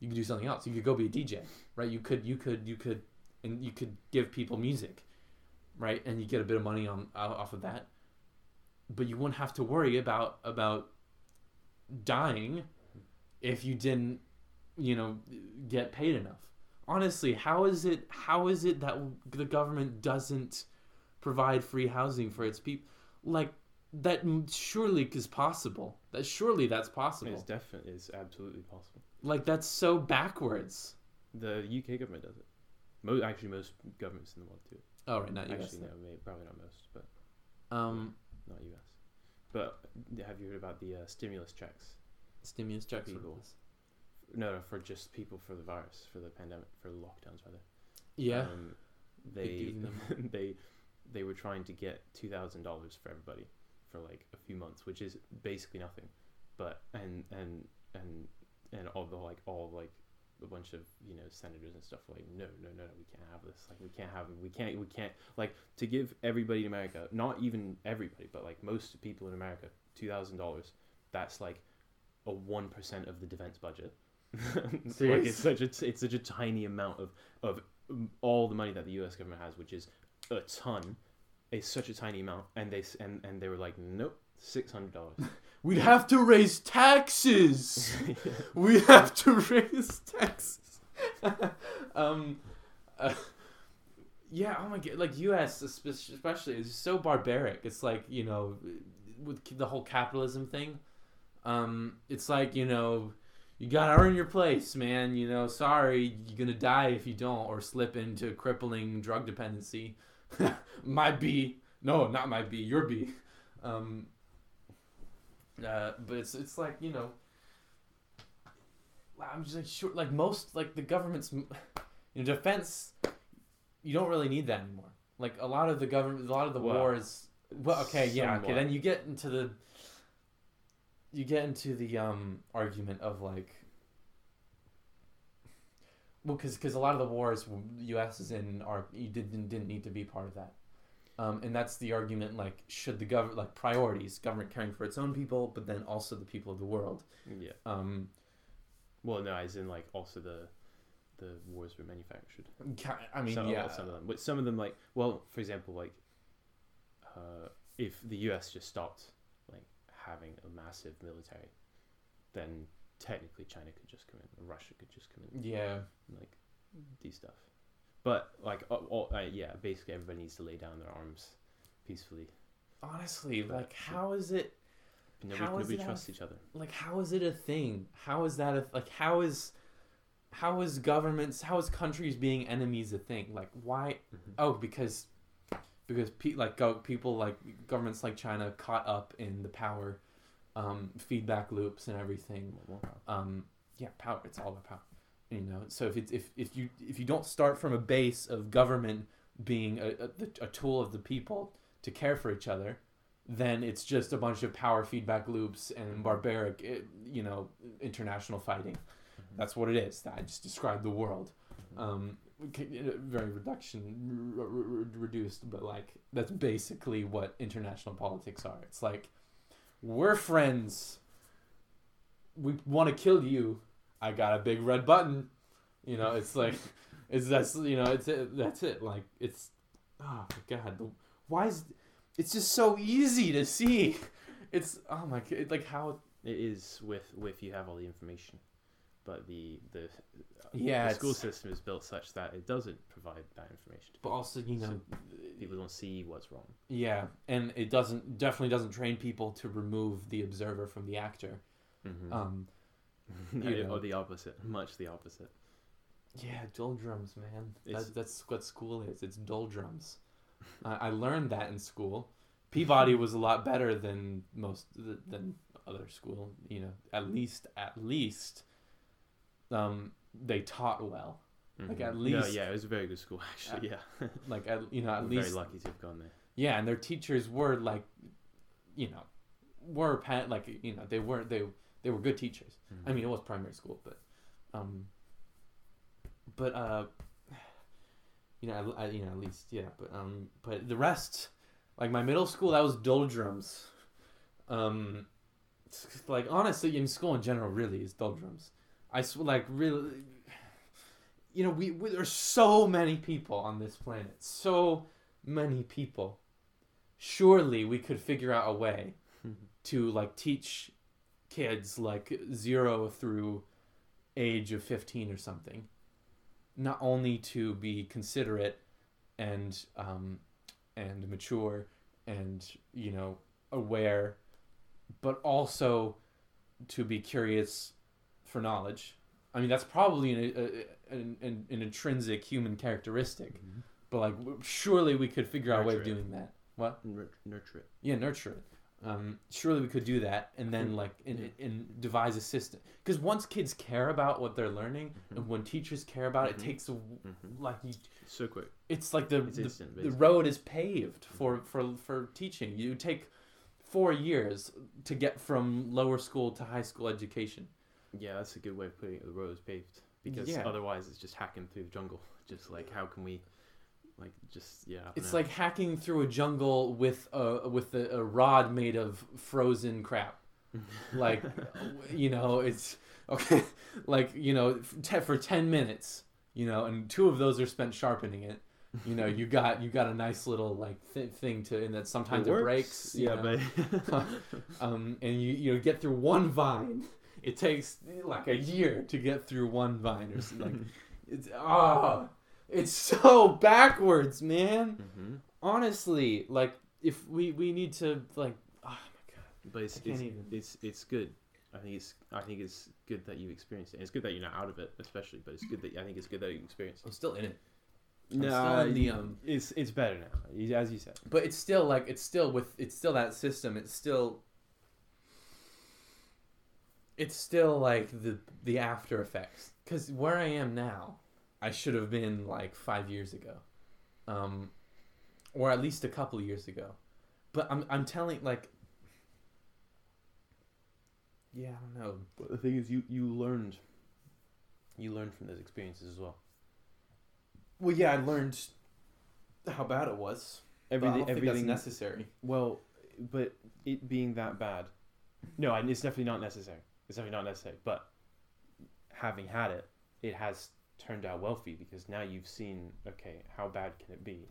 You could do something else. You could go be a DJ, right? You could give people music, right? And you get a bit of money off of that, but you wouldn't have to worry about dying if you didn't, get paid enough. Honestly, how is it that the government doesn't provide free housing for its people? Like, that surely is possible. That's possible. It's definitely, it's absolutely possible. Like, that's so backwards. The UK government does it. Most governments in the world do it. Oh, right, not US. Actually, no, maybe, probably not most, but not US. But have you heard about the stimulus checks? Stimulus checks. No, for just people for the virus, for the pandemic, for the lockdowns rather. Yeah. They were trying to get $2,000 for everybody for like a few months, which is basically nothing. But and all a bunch of senators and stuff were like, no, we can't have this. Like we can't like, to give everybody in America, not even everybody, but like most people in America, $2,000. That's like a 1% of the defense budget. Like it's such a tiny amount of all the money that the U.S. government has, which is a ton. It's such a tiny amount, and they were like, nope, $600. We'd have to raise taxes. We have to raise taxes. Yeah. Oh my god. Like U.S. especially is so barbaric. It's like with the whole capitalism thing. It's like you gotta earn your place, man. Sorry, you're gonna die if you don't, or slip into crippling drug dependency. Your B. But it's like, I'm just like, sure, like most, like the government's defense, you don't really need that anymore. Like a lot of the wars. Well, okay, yeah, somewhat. Okay. Then you get into the argument of like, well, because a lot of the wars U.S. is in didn't need to be part of that, and that's the argument, like, should the government, like, priorities, government caring for its own people, but then also the people of the world. Yeah. Well, no, as in like also the wars were manufactured. I mean, some of them like, well, for example, like if the U.S. just stopped having a massive military, then technically China could just come in, or Russia could just come in. Yeah, like these stuff. But like, basically everybody needs to lay down their arms peacefully. Honestly, but like, how is it? Nobody trusts each other. Like, how is it a thing? How is that how is governments? How is countries being enemies a thing? Like, why? Mm-hmm. Oh, because governments like China caught up in the power feedback loops and everything. Power. It's all about power. So if you don't start from a base of government being a tool of the people to care for each other, then it's just a bunch of power feedback loops and barbaric, international fighting. Mm-hmm. That's what it is. I just described the world. Very reduced, but like that's basically what international politics are. It's like, we're friends, we want to kill you, I got a big red button. It's like, that's it. Like, it's, oh my god, it's just so easy to see. It's, oh my god, like how it is with you have all the information. But the school system is built such that it doesn't provide that information. But also, people don't see what's wrong. Yeah, and it definitely doesn't train people to remove the observer from the actor. Mm-hmm. Or the opposite, much the opposite. Yeah, doldrums, man. That's what school is. It's doldrums. I learned that in school. Peabody was a lot better than than other school. At least. They taught well. Mm-hmm. Like, at least... No, yeah, it was a very good school, actually, yeah. Like, at least... Very lucky to have gone there. Yeah, and their teachers were, like, they were good teachers. Mm-hmm. I mean, it was primary school, but... But at least, yeah. But the rest, like my middle school, that was doldrums. Like honestly, in school in general, really is doldrums. Really, you know, we there's so many people on this planet, so many people. Surely we could figure out a way to like teach kids like 0 through age of 15 or something, not only to be considerate and mature and, you know, aware, but also to be curious for knowledge. I mean, that's probably an intrinsic human characteristic, mm-hmm. but like surely we could figure out a way of doing that. What? Nurture it. Yeah, nurture it. Surely we could do that, and then like and devise a system. Because once kids care about what they're learning, mm-hmm. and when teachers care about it, it takes a, mm-hmm. like it's so quick. It's like the road is paved for teaching. You take 4 years to get from lower school to high school education. Yeah, that's a good way of putting it. The road is paved, because otherwise it's just hacking through the jungle. Just like how can we. Like just it's like hacking through a jungle with a rod made of frozen crap, like you know it's okay. Like you know for 10 minutes, you know, and 2 of those are spent sharpening it. You know you got a nice little like thing to, and that sometimes it breaks. But and you get through one vine. It takes like a year to get through one vine or something. Like it's so backwards, man. Mm-hmm. Honestly, like if we need to, like, oh my god. But it's good. I think it's good that you experienced it. And it's good that you're not out of it, especially. But it's good that you experienced it. I'm still in it. It's better now, as you said. But it's still like it's still that system. It's still like the after effects. Because where I am now. I should have been like 5 years ago, or at least a couple years ago. But I'm telling like, yeah, I don't know. But the thing is, you learned from those experiences as well. Well, yeah, I learned how bad it was. Everything that's necessary. Well, but it being that bad, no, it's definitely not necessary. It's definitely not necessary. But having had it, it has. Turned out well for you, because now you've seen, okay, how bad can it be?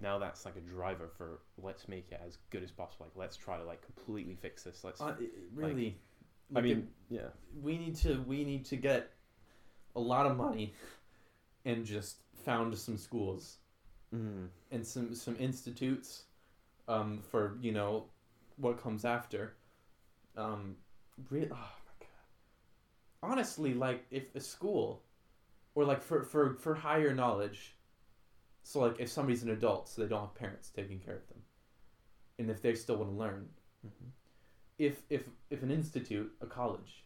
Now that's like a driver for let's make it as good as possible. Like let's try to like completely fix this. Let's really. Like, I mean, yeah. We need to get a lot of money and just found some schools and some institutes for you know what comes after. Oh my god. Honestly, like if a school. Or like for higher knowledge, so like if somebody's an adult, so they don't have parents taking care of them, and if they still want to learn, mm-hmm. if an institute, a college,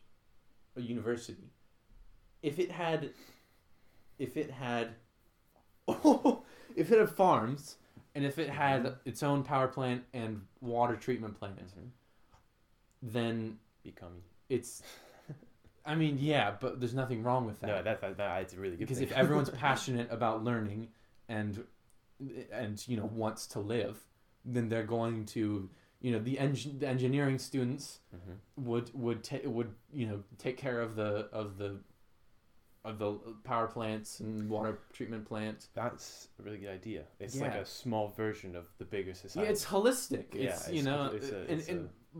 a university, if it had farms, and if it had its own power plant and water treatment plant, mm-hmm. then it's. I mean, yeah, but there's nothing wrong with that. No, that it's a really good thing. Because if everyone's passionate about learning and you know wants to live, then they're going to, you know, the engineering students mm-hmm. would take care of the power plants and water treatment plants. That's a really good idea. It's like a small version of the bigger society. Yeah, it's holistic. It's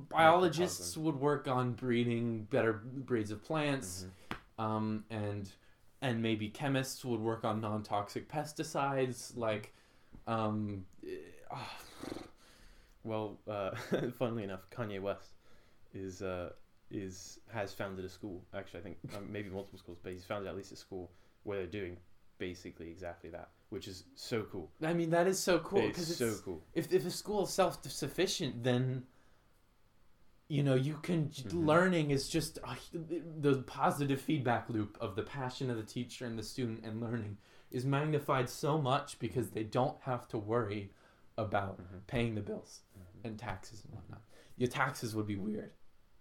biologists would work on breeding better breeds of plants, mm-hmm. and maybe chemists would work on non-toxic pesticides. Like, funnily enough, Kanye West has founded a school. Actually, I think maybe multiple schools, but he's founded at least a school where they're doing basically exactly that, which is so cool. I mean, that is so cool. It's so cool. If a school is self-sufficient, then you know, you can mm-hmm. learning is just the positive feedback loop of the passion of the teacher and the student, and learning is magnified so much because they don't have to worry about mm-hmm. paying the bills mm-hmm. and taxes and whatnot. Your taxes would be weird.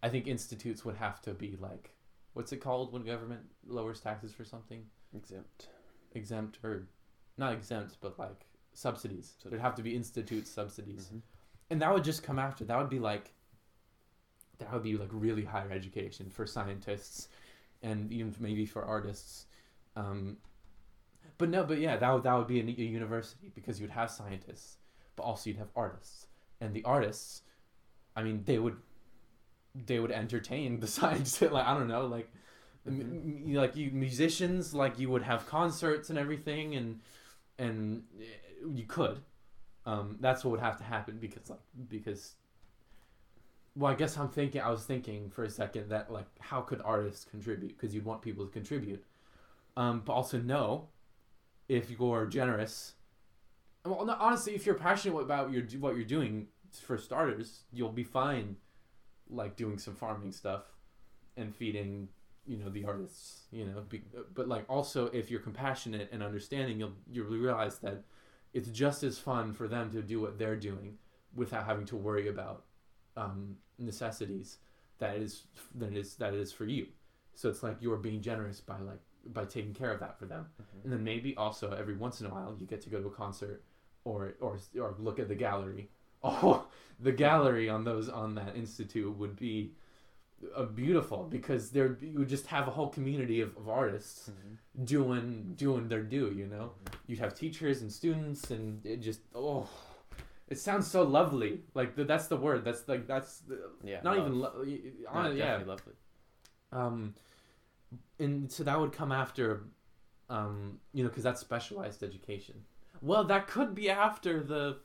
I think institutes would have to be like, what's it called when government lowers taxes for something? Exempt or not exempt, but like subsidies. So there'd have to be institute subsidies. Mm-hmm. And that would just come after. That would be like really higher education for scientists and even maybe for artists. That would be a university, because you'd have scientists, but also you'd have artists. And the artists, I mean, they would entertain the scientists. Like, I don't know, like, mm-hmm. Like you musicians, like you would have concerts and everything, and you could. That's what would have to happen because. Well, I guess I was thinking for a second that, like, how could artists contribute? Because you'd want people to contribute. But also know, if you're generous. Well, no, honestly, if you're passionate about what you're doing, for starters, you'll be fine, like, doing some farming stuff and feeding, you know, the artists, you know. But, like, also, if you're compassionate and understanding, you'll realize that it's just as fun for them to do what they're doing without having to worry about necessities that it is for you. So it's like you're being generous by taking care of that for them. Mm-hmm. And then maybe also every once in a while you get to go to a concert or look at the gallery. Oh, the gallery on that institute would be beautiful, because you would just have a whole community of artists, mm-hmm. doing their due, you know. Mm-hmm. You'd have teachers and students, and it just it sounds so lovely. Like, that's the word. That's like definitely lovely. And so that would come after, because that's specialized education. Well, that could be after the.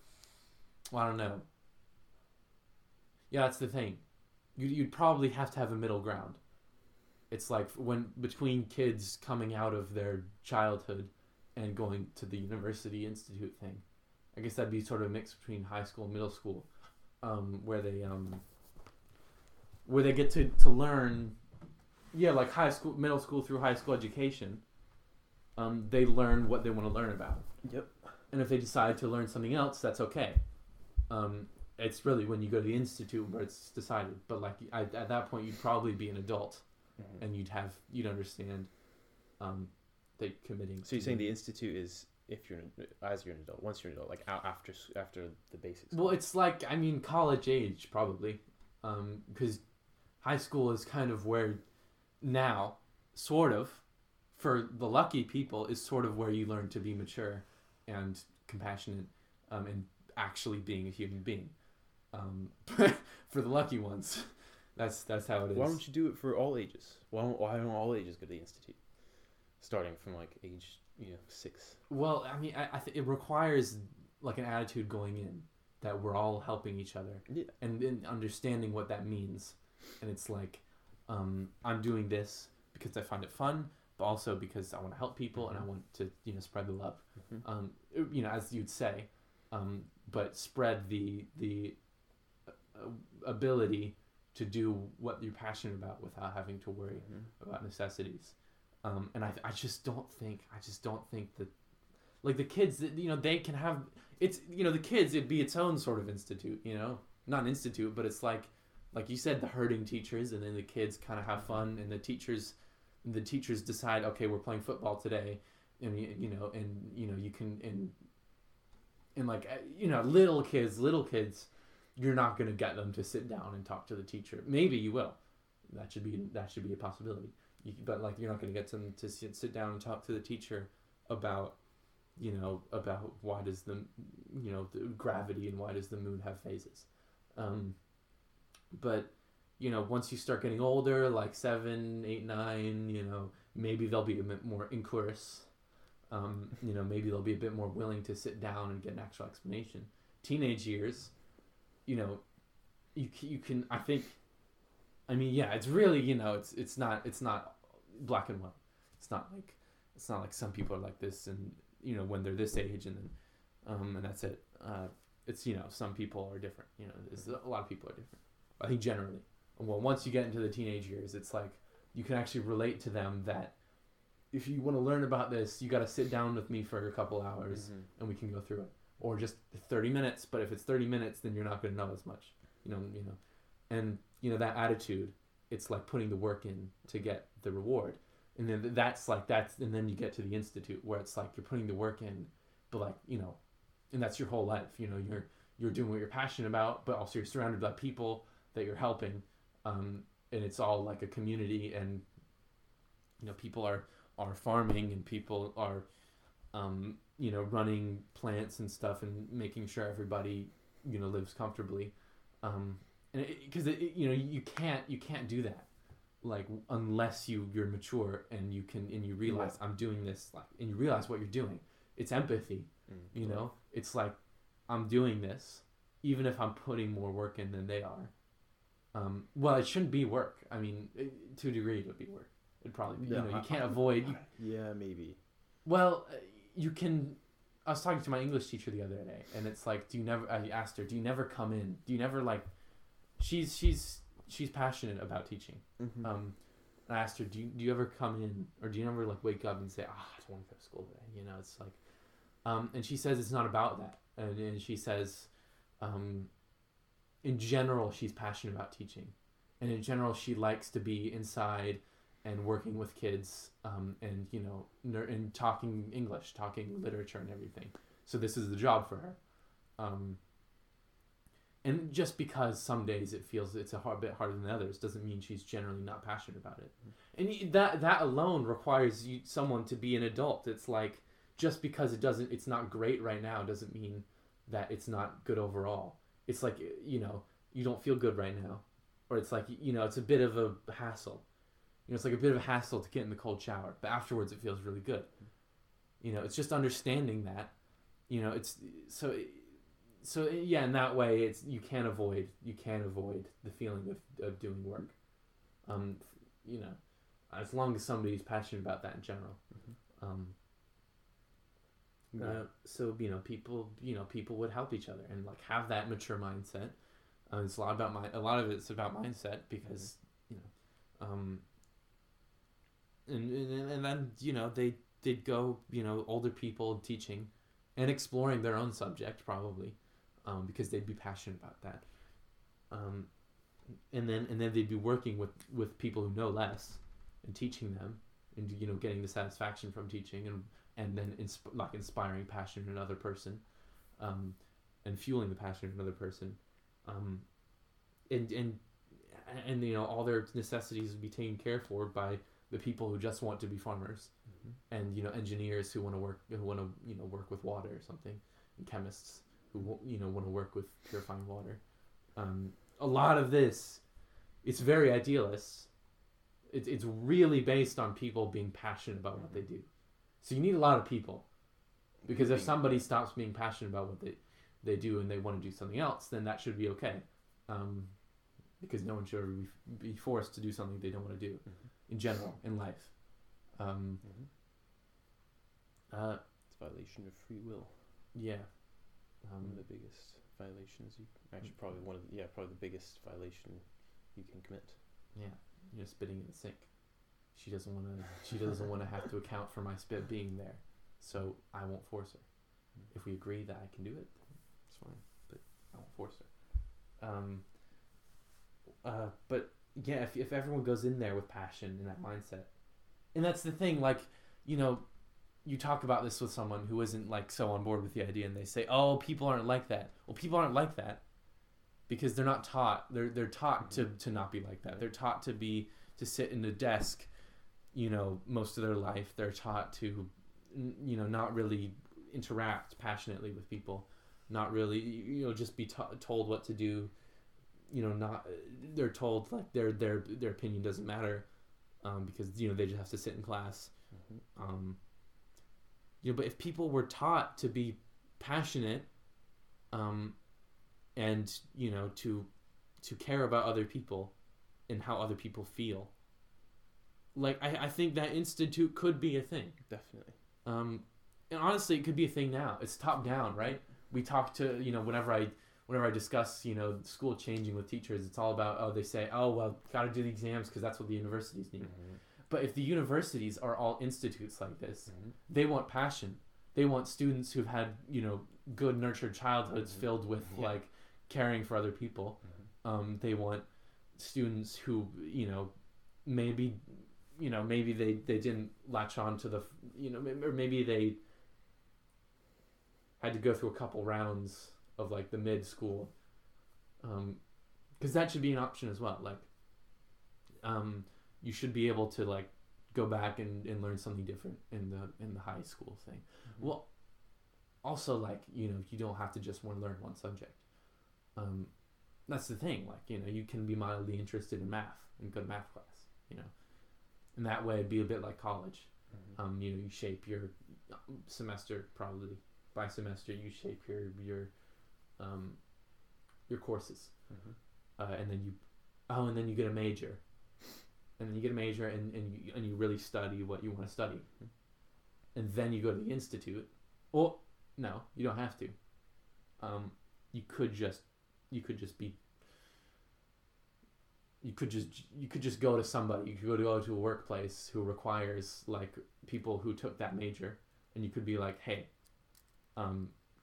Well, I don't know. Yeah, that's the thing. You'd probably have to have a middle ground. It's like when between kids coming out of their childhood and going to the university institute thing. I guess that'd be sort of a mix between high school and middle school, where they get to learn, like high school, middle school through high school education. They learn what they want to learn about. Yep. And if they decide to learn something else, that's okay. It's really when you go to the institute where it's decided. But like at that point, you'd probably be an adult, mm-hmm. and you'd understand the committing. So you're saying the institute is. Once you're an adult, like after the basics. Well, it's like, I mean, college age probably, because high school is kind of where now, sort of, for the lucky people, is sort of where you learn to be mature and compassionate, and actually being a human being. For the lucky ones, that's how it is. Why don't you do it for all ages? Why don't all ages go to the institute, starting from like age? Yeah, 6. Well, I mean, it requires like an attitude going in that we're all helping each other, yeah. and understanding what that means. And it's like, I'm doing this because I find it fun, but also because I want to help people, mm-hmm. and I want to, spread the love. Mm-hmm. As you'd say, but spread the ability to do what you're passionate about without having to worry, mm-hmm. about necessities. I just don't think that, like, the kids, they can have, it's, the kids, it'd be its own sort of institute, not an institute, but it's like you said, the herding teachers, and then the kids kind of have fun, and the teachers decide, okay, we're playing football today, and, you can, and like, little kids, you're not going to get them to sit down and talk to the teacher. Maybe you will. That should be a possibility. But like, you're not going to get them to sit down and talk to the teacher about why does the gravity and why does the moon have phases, but once you start getting older, like 7, 8, 9, maybe they'll be a bit more inquisitive, maybe they'll be a bit more willing to sit down and get an actual explanation. Teenage years, you can, I think. I mean, yeah, it's really, it's not black and white. It's not like some people are like this, and when they're this age, and then, and that's it. It's some people are different. A lot of people are different. I think generally, well, once you get into the teenage years, it's like you can actually relate to them. That if you want to learn about this, you got to sit down with me for a couple hours, mm-hmm. and we can go through it, or just 30 minutes. But if it's 30 minutes, then you're not going to know as much. And. That attitude, it's like putting the work in to get the reward. And then that's, and then you get to the Institute where it's like, you're putting the work in, but like, you know, and that's your whole life, you know, you're doing what you're passionate about, but also you're surrounded by people that you're helping. And it's all like a community, and, you know, people are farming, and people are, you know, running plants and stuff, and making sure everybody, you know, lives comfortably. And because you know, you can't do that, like, unless you're mature and you can, and you realize, yeah, I'm doing this, like, and you realize what you're doing. It's empathy, mm-hmm. you know, it's like, I'm doing this, even if I'm putting more work in than they are. Well, it shouldn't be work. I mean, to a degree, it would be work. It'd probably be, yeah, you know, you can't avoid. Yeah, maybe. Well, you can. I was talking to my English teacher the other day, and it's like, I asked her, do you never come in? Do you never, like, she's passionate about teaching. Mm-hmm. And I asked her, do you ever come in, or do you never, like, wake up and say, I don't want to go to school today? You know, it's like, and she says it's not about that. And she says, in general, she's passionate about teaching, and in general, she likes to be inside and working with kids, and, you know, and talking English, talking literature and everything. So this is the job for her. And just because some days it feels it's a bit harder than others doesn't mean she's generally not passionate about it. And that alone requires someone to be an adult. It's like, just because it's not great right now doesn't mean that it's not good overall. It's like, you know, you don't feel good right now, or it's like, you know, it's a bit of a hassle. You know, it's like a bit of a hassle to get in the cold shower, but afterwards it feels really good. You know, it's just understanding that, you know, it's so yeah, in that way, it's, you can't avoid the feeling of doing work. You know, as long as somebody's passionate about that in general. Mm-hmm. So, you know, people would help each other and, like, have that mature mindset. It's a lot of it's about mindset, because, you know, and then, you know, they did go, you know, older people teaching and exploring their own subject, probably, because they'd be passionate about that. And then they'd be working with people who know less and teaching them, and, you know, getting the satisfaction from teaching, and then inspiring passion in another person, and fueling the passion in another person, and you know, all their necessities would be taken care for by the people who just want to be farmers, mm-hmm. and, you know, engineers who want to you know, work with water or something, and chemists who, you know, want to work with purifying water. A lot of this, it's very idealist. It's really based on people being passionate about what they do. So you need a lot of people, because if somebody stops being passionate about what they do and they want to do something else, then that should be okay, because no one should ever be forced to do something they don't want to do, mm-hmm. in general, in life. Mm-hmm. It's a violation of free will. Yeah. One of the biggest violations. Probably the biggest violation you can commit. Yeah, you're spitting in the sink. She doesn't want to have to account for my spit being there, so I won't force her. If we agree that I can do it, it's fine. But I won't force her. But yeah, if everyone goes in there with passion and that mindset, and that's the thing. Like, you know, you talk about this with someone who isn't, like, so on board with the idea, and they say, "Oh, people aren't like that." Well, people aren't like that because they're not taught. They're taught to not be like that. They're taught to sit in a desk. You know, most of their life they're taught to, you know, not really interact passionately with people, not really, you know, just be told what to do, you know, not, they're told like their opinion doesn't matter, because, you know, they just have to sit in class, mm-hmm. You know, but if people were taught to be passionate, and, you know, to care about other people and how other people feel. Like, I think that institute could be a thing. Definitely. And honestly, it could be a thing now. It's top down, right? We talk to, you know, whenever I discuss, you know, school changing with teachers, it's all about, oh, they say, oh, well, got to do the exams because that's what the universities need. Mm-hmm. But if the universities are all institutes like this, mm-hmm. they want passion. They want students who've had, you know, good nurtured childhoods, mm-hmm. filled with, yeah. like, caring for other people. Mm-hmm. They want students who, you know, maybe you know, maybe they didn't latch on to the, you know, or maybe they had to go through a couple rounds of like the mid school, because that should be an option as well. Like, you should be able to like go back and learn something different in the high school thing. Mm-hmm. Well, also like, you know, you don't have to just want to learn one subject. That's the thing. Like, you know, you can be mildly interested in math and go to math class, you know, and that way it'd be a bit like college. Mm-hmm. You know, you shape your semester, probably by semester you shape your courses. Mm-hmm. And then you get a major, and you really study what you want to study. Mm-hmm. And then you go to the institute. Well, no, you don't have to. You could just go to somebody. You could go to a workplace who requires like people who took that major, and you could be like, hey,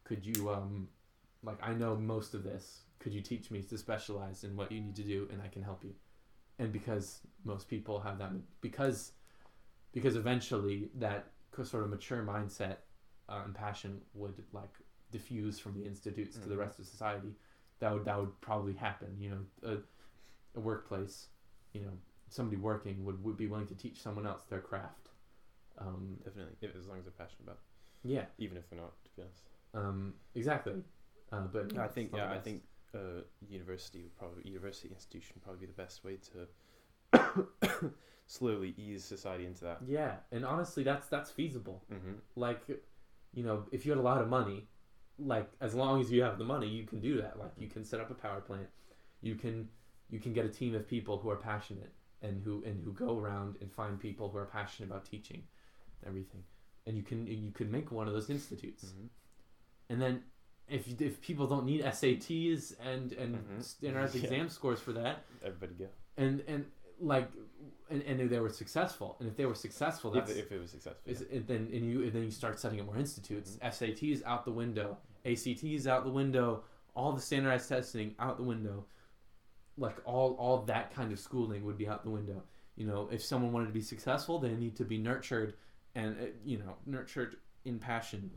could you like, I know most of this. Could you teach me to specialize in what you need to do, and I can help you? And because most people have that, because eventually that sort of mature mindset and passion would like diffuse from the institutes mm-hmm. to the rest of society. That would probably happen. You know, a workplace, you know, somebody working would be willing to teach someone else their craft. Definitely, as long as they're passionate about it. Yeah. Even if they're not, to be honest. Exactly. But I think university institution would probably be the best way to slowly ease society into that. Yeah, and honestly, that's feasible. Mm-hmm. Like, you know, if you had a lot of money, like as long as you have the money, you can do that. Like, you can set up a power plant, you can get a team of people who are passionate and who go around and find people who are passionate about teaching, and everything, and you could make one of those institutes, mm-hmm. and then. If people don't need SATs and mm-hmm. standardized exam scores for that, everybody go and if they were successful, then you start setting up more institutes, mm-hmm. SATs out the window, ACTs out the window, all the standardized testing out the window, like all that kind of schooling would be out the window. You know, if someone wanted to be successful, they need to be nurtured, and nurtured in passion.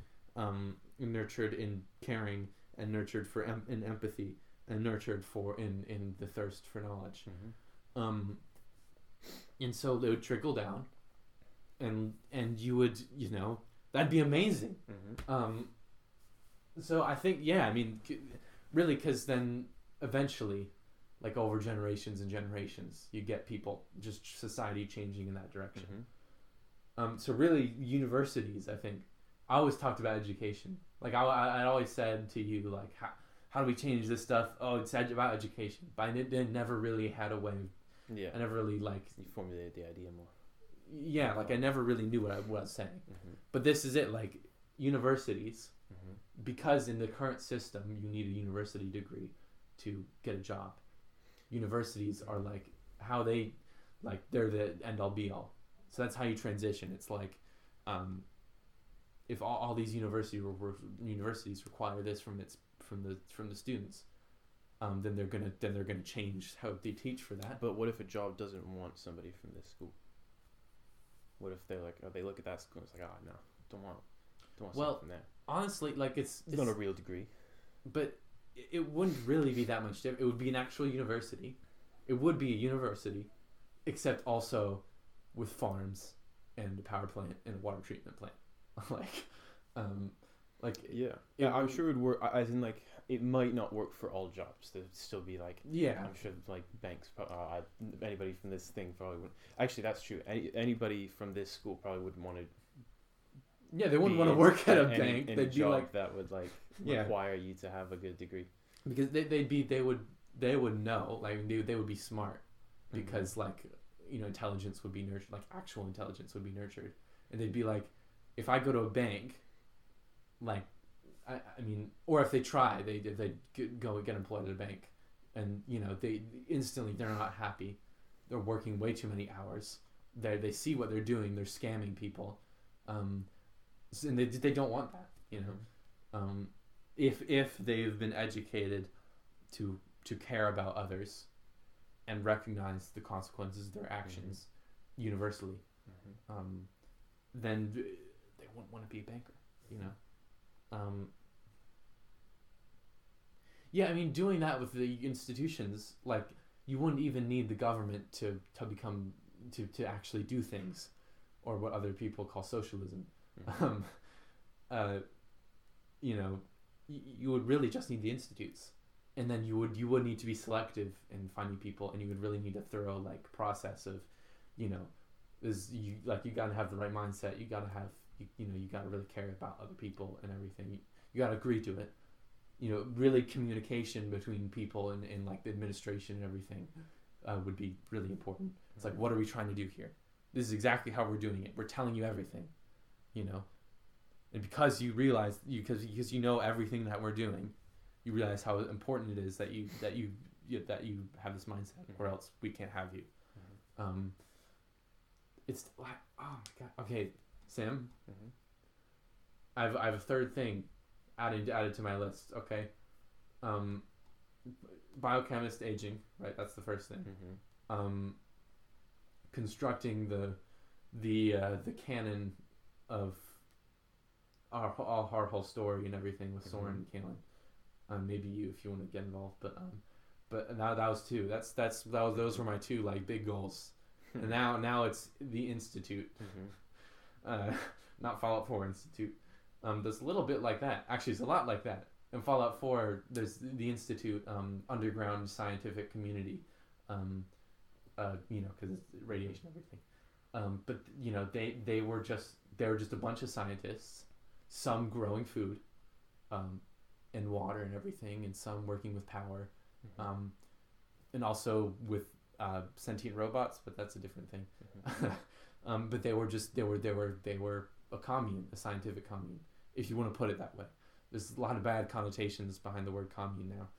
Nurtured in caring, and nurtured for in empathy, and nurtured for in the thirst for knowledge, mm-hmm. And so they would trickle down, and you would, you know, that'd be amazing. Mm-hmm. So I think, yeah, I mean, really, because then eventually, like over generations and generations, you get people, just society changing in that direction. Mm-hmm. So really, universities, I think. I always talked about education. Like, I always said to you, like, how do we change this stuff? Oh, it's about education. But I never really had a way. Yeah. I never really, like... You formulated the idea more. Yeah, like, I never really knew what I was saying. Mm-hmm. But this is it, like, universities, mm-hmm. because in the current system, you need a university degree to get a job. Universities are, like, how they... Like, they're the end-all, be-all. So that's how you transition. It's like... If all these universities require this from the students, then they're gonna change how they teach for that. But what if a job doesn't want somebody from this school? What if they're like, oh, they look at that school and it's like, oh, no, don't want someone from there. Honestly, like it's not a real degree, but it wouldn't really be that much different. It would be an actual university. It would be a university, except also with farms and a power plant and a water treatment plant. I'm sure it would work. As in, like, it might not work for all jobs. There'd still be like, yeah, I'm sure like banks. Anybody from this thing probably wouldn't. Actually, that's true. Anybody from this school probably wouldn't want to. Yeah, they wouldn't want to work at a bank. They'd be like that would like require you to have a good degree because they would know, like they would be smart because mm-hmm. like, you know, intelligence would be nurtured, like actual intelligence would be nurtured, and they'd be like. If I go to a bank, like, I mean, or if they try, they go get employed at a bank, and you know they instantly they're not happy, they're working way too many hours. They see what they're doing, they're scamming people, and they don't want that, you know. If they've been educated to care about others, and recognize the consequences of their actions, universally, mm-hmm. Then they wouldn't want to be a banker, you know? Yeah, I mean, doing that with the institutions, like, you wouldn't even need the government to actually do things, or what other people call socialism. Mm-hmm. You know, you would really just need the institutes, and then you would need to be selective in finding people, and you would really need a thorough like process of, you know, you gotta have the right mindset, you gotta really care about other people and everything, you gotta agree to it, you know, really communication between people and like the administration and everything would be really important. It's like, what are we trying to do here? This is exactly how we're doing it. We're telling you everything, you know, and because you realize because you know everything that we're doing, you realize how important it is that you have this mindset, or else we can't have you. Mm-hmm. It's like, oh my god. Okay, Sam. Mm-hmm. I have a third thing added to my list. Okay, biochemist aging. Right, that's the first thing. Mm-hmm. Constructing the canon of our whole story and everything with mm-hmm. Soren and Kaelin. Maybe you, if you want to get involved, but that was two. Those were my two like big goals. And now it's the Institute, mm-hmm. Not Fallout 4 Institute. There's a little bit like that. Actually, it's a lot like that. In Fallout 4, there's the Institute, underground scientific community, you know, because it's radiation and everything. But you know, they were just a bunch of scientists, some growing food, and water and everything, and some working with power, mm-hmm. And also with sentient robots, but that's a different thing. Mm-hmm. But they were a commune, a scientific commune, if you want to put it that way. There's a lot of bad connotations behind the word commune now,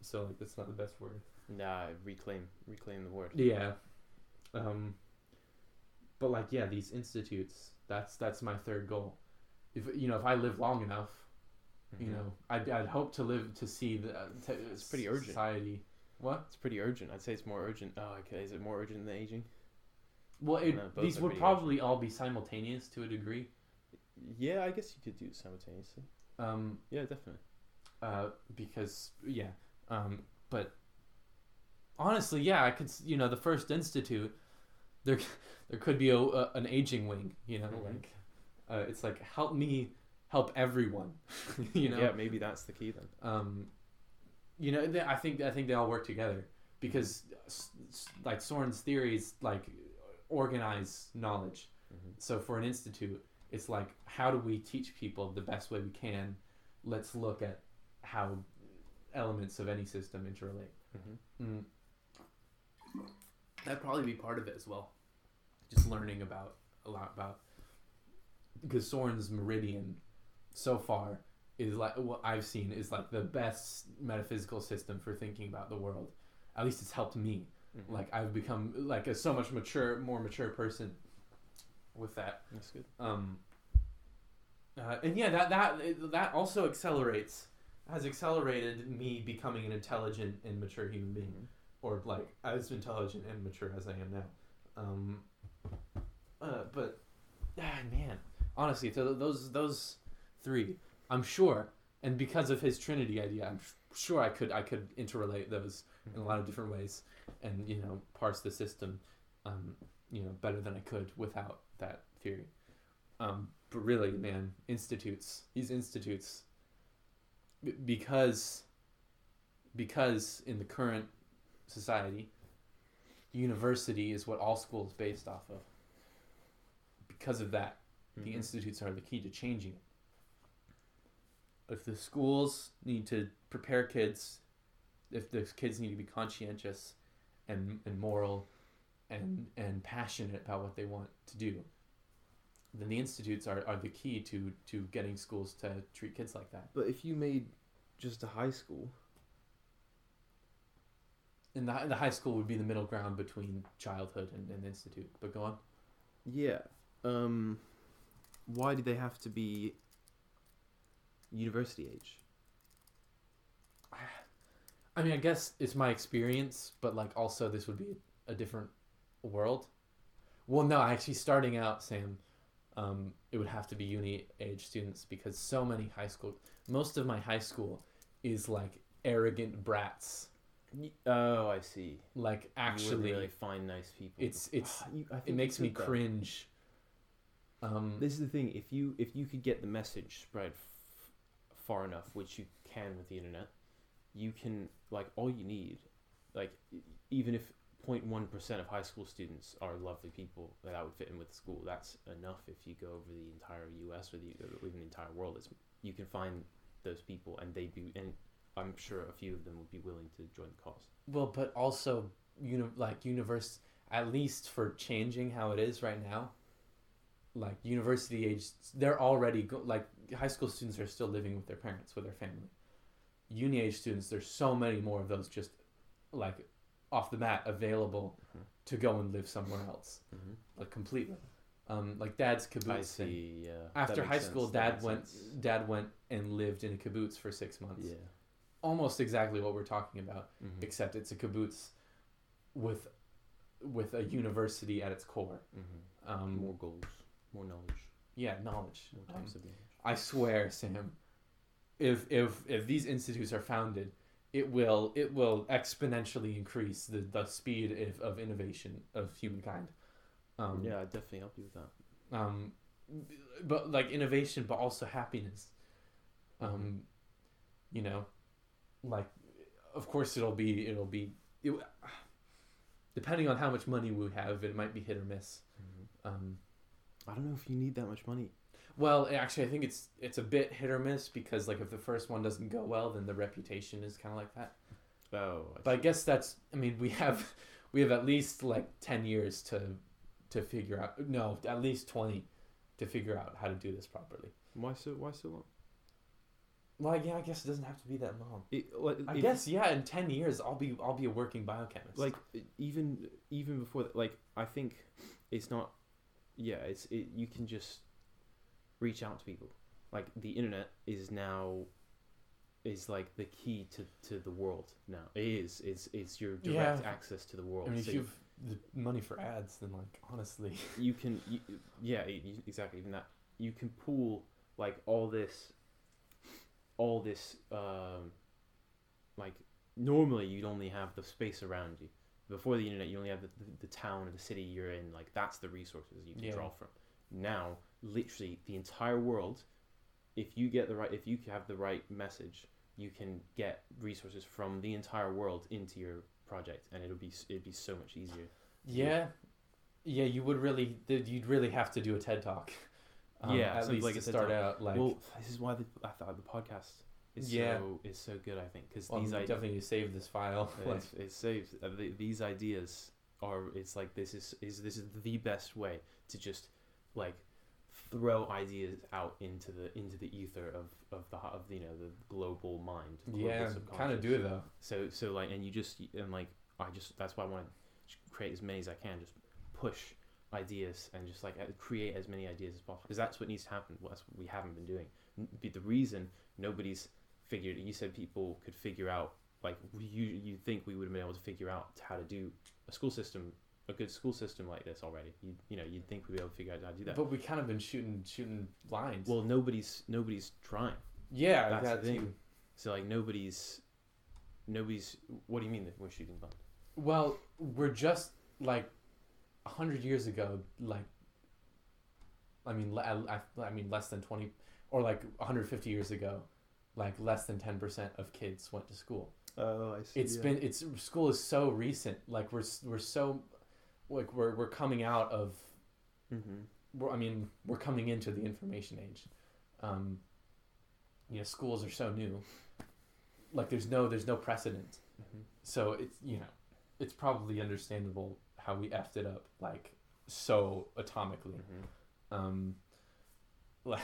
so like that's not the best word. Nah, reclaim the word. Yeah, but like yeah, these institutes. That's my third goal. If I live long enough, mm-hmm. you know, I'd hope to live to see the. It's pretty urgent. Society. What? It's pretty urgent. I'd say it's more urgent. Oh, okay. Is it more urgent than aging? Well, these would probably urgent. All be simultaneous to a degree. Yeah, I guess you could do it simultaneously. Yeah, definitely. Because, yeah. But honestly, yeah, I could, you know, the first institute, there could be an aging wing, you know, mm-hmm. like, it's like, help me help everyone, you know? Yeah, maybe that's the key then. You know, I think they all work together because, like Soren's theories, like organize knowledge. Mm-hmm. So for an institute, it's like, how do we teach people the best way we can? Let's look at how elements of any system interrelate. Mm-hmm. Mm. That'd probably be part of it as well. Just learning a lot about because Soren's meridian, so far, is like what I've seen is like the best metaphysical system for thinking about the world. At least it's helped me. Mm-hmm. Like I've become like a so much more mature person with that. That's good. And yeah, that also has accelerated me becoming an intelligent and mature human being, mm-hmm. or like as intelligent and mature as I am now. But man, honestly, so those three. I'm sure, and because of his Trinity idea, I'm sure I could interrelate those in a lot of different ways, and you know, parse the system, you know, better than I could without that theory. But really, man, these institutes, because in the current society, university is what all school is based off of. Because of that, mm-hmm. the institutes are the key to changing it. If the schools need to prepare kids, if the kids need to be conscientious and moral and passionate about what they want to do, then the institutes are the key to getting schools to treat kids like that. But if you made just a high school... And the high school would be the middle ground between childhood and the institute. But go on. Yeah. Why do they have to be... university age? I mean, I guess it's my experience, but like also this would be a different world. Well, no, actually starting out, Sam, it would have to be uni-age students because so many high school... Most of my high school is, like, arrogant brats. Oh, I see. Like, actually... You wouldn't really find nice people. It's it makes me cringe. This is the thing. If you could get the message spread far enough, which you can with the internet, you can, like, all you need... Like, even if 0.1% of high school students are lovely people that would fit in with the school, that's enough. If you go over the entire U.S. or even the entire world, you can find those people, and I'm sure a few of them would be willing to join the cause. Well, but also, university, at least for changing how it is right now, like university age, they're already high school students are still living with their parents, with their family. Uni age students, there's so many more of those just. Like off the bat available mm-hmm. to go and live somewhere else mm-hmm. like completely like dad's kibbutz thing. Yeah. After high school dad went and lived in a kibbutz for 6 months. Yeah, almost exactly what we're talking about mm-hmm. except it's a kibbutz with a university at its core mm-hmm. More goals, more knowledge. Yeah, knowledge, more types of knowledge. I swear, Sam, if these institutes are founded, it will exponentially increase the speed of innovation of humankind. Yeah, I'd definitely help you with that. But like innovation, but also happiness. Like, of course it'll be depending on how much money we have, it might be hit or miss. Mm-hmm. I don't know if you need that much money. Well, actually, I think it's a bit hit or miss because, like, if the first one doesn't go well, then the reputation is kind of like that. Oh, but I guess that's. I mean, we have at least like 10 years to figure out. No, at least 20 to figure out how to do this properly. Why so long? Like, yeah, I guess it doesn't have to be that long. In 10 years, I'll be a working biochemist. Like, even before that, like, I think it's not. Yeah, you can just. Reach out to people. Like, the internet is like the key to the world now. It's your direct access to the world. I mean, so if you have the money for ads, then, like, honestly, you can exactly, even that, you can pool like all this like normally you'd only have the space around you. Before the internet, you only have the town or the city you're in, like that's the resources you can draw from. Now literally the entire world, if you have the right message, you can get resources from the entire world into your project, and it'd be so much easier. Yeah, you'd really have to do a TED Talk. At least like to start out. Like, well, this is why I thought the podcast is so good. I think because these ideas, definitely save this file. It saves these ideas are. It's like this is the best way to just like. Throw ideas out into the ether of the global mind. Kind of do it though. So like, and that's why I want to create as many as I can. Just push ideas and just like create as many ideas as possible, because that's what needs to happen. Well, that's what we haven't been doing. The reason nobody's figured. You said people could figure out. Like you think we would have been able to figure out how to do a school system. A good school system like this already. You'd think we'd be able to figure out how to do that. But we kind of been shooting blinds. Well, nobody's trying. Yeah, that's the thing. So like nobody's. What do you mean that we're shooting blinds? Well, we're just like 100 years ago. Like, I mean, less than 20, or like 150 years ago, like less than 10% of kids went to school. Oh, I see. School is so recent. Like we're so. Like we're coming out of, mm-hmm. We're coming into the information age. Schools are so new. Like there's no precedent, mm-hmm. so it's probably understandable how we effed it up like so atomically, mm-hmm. Like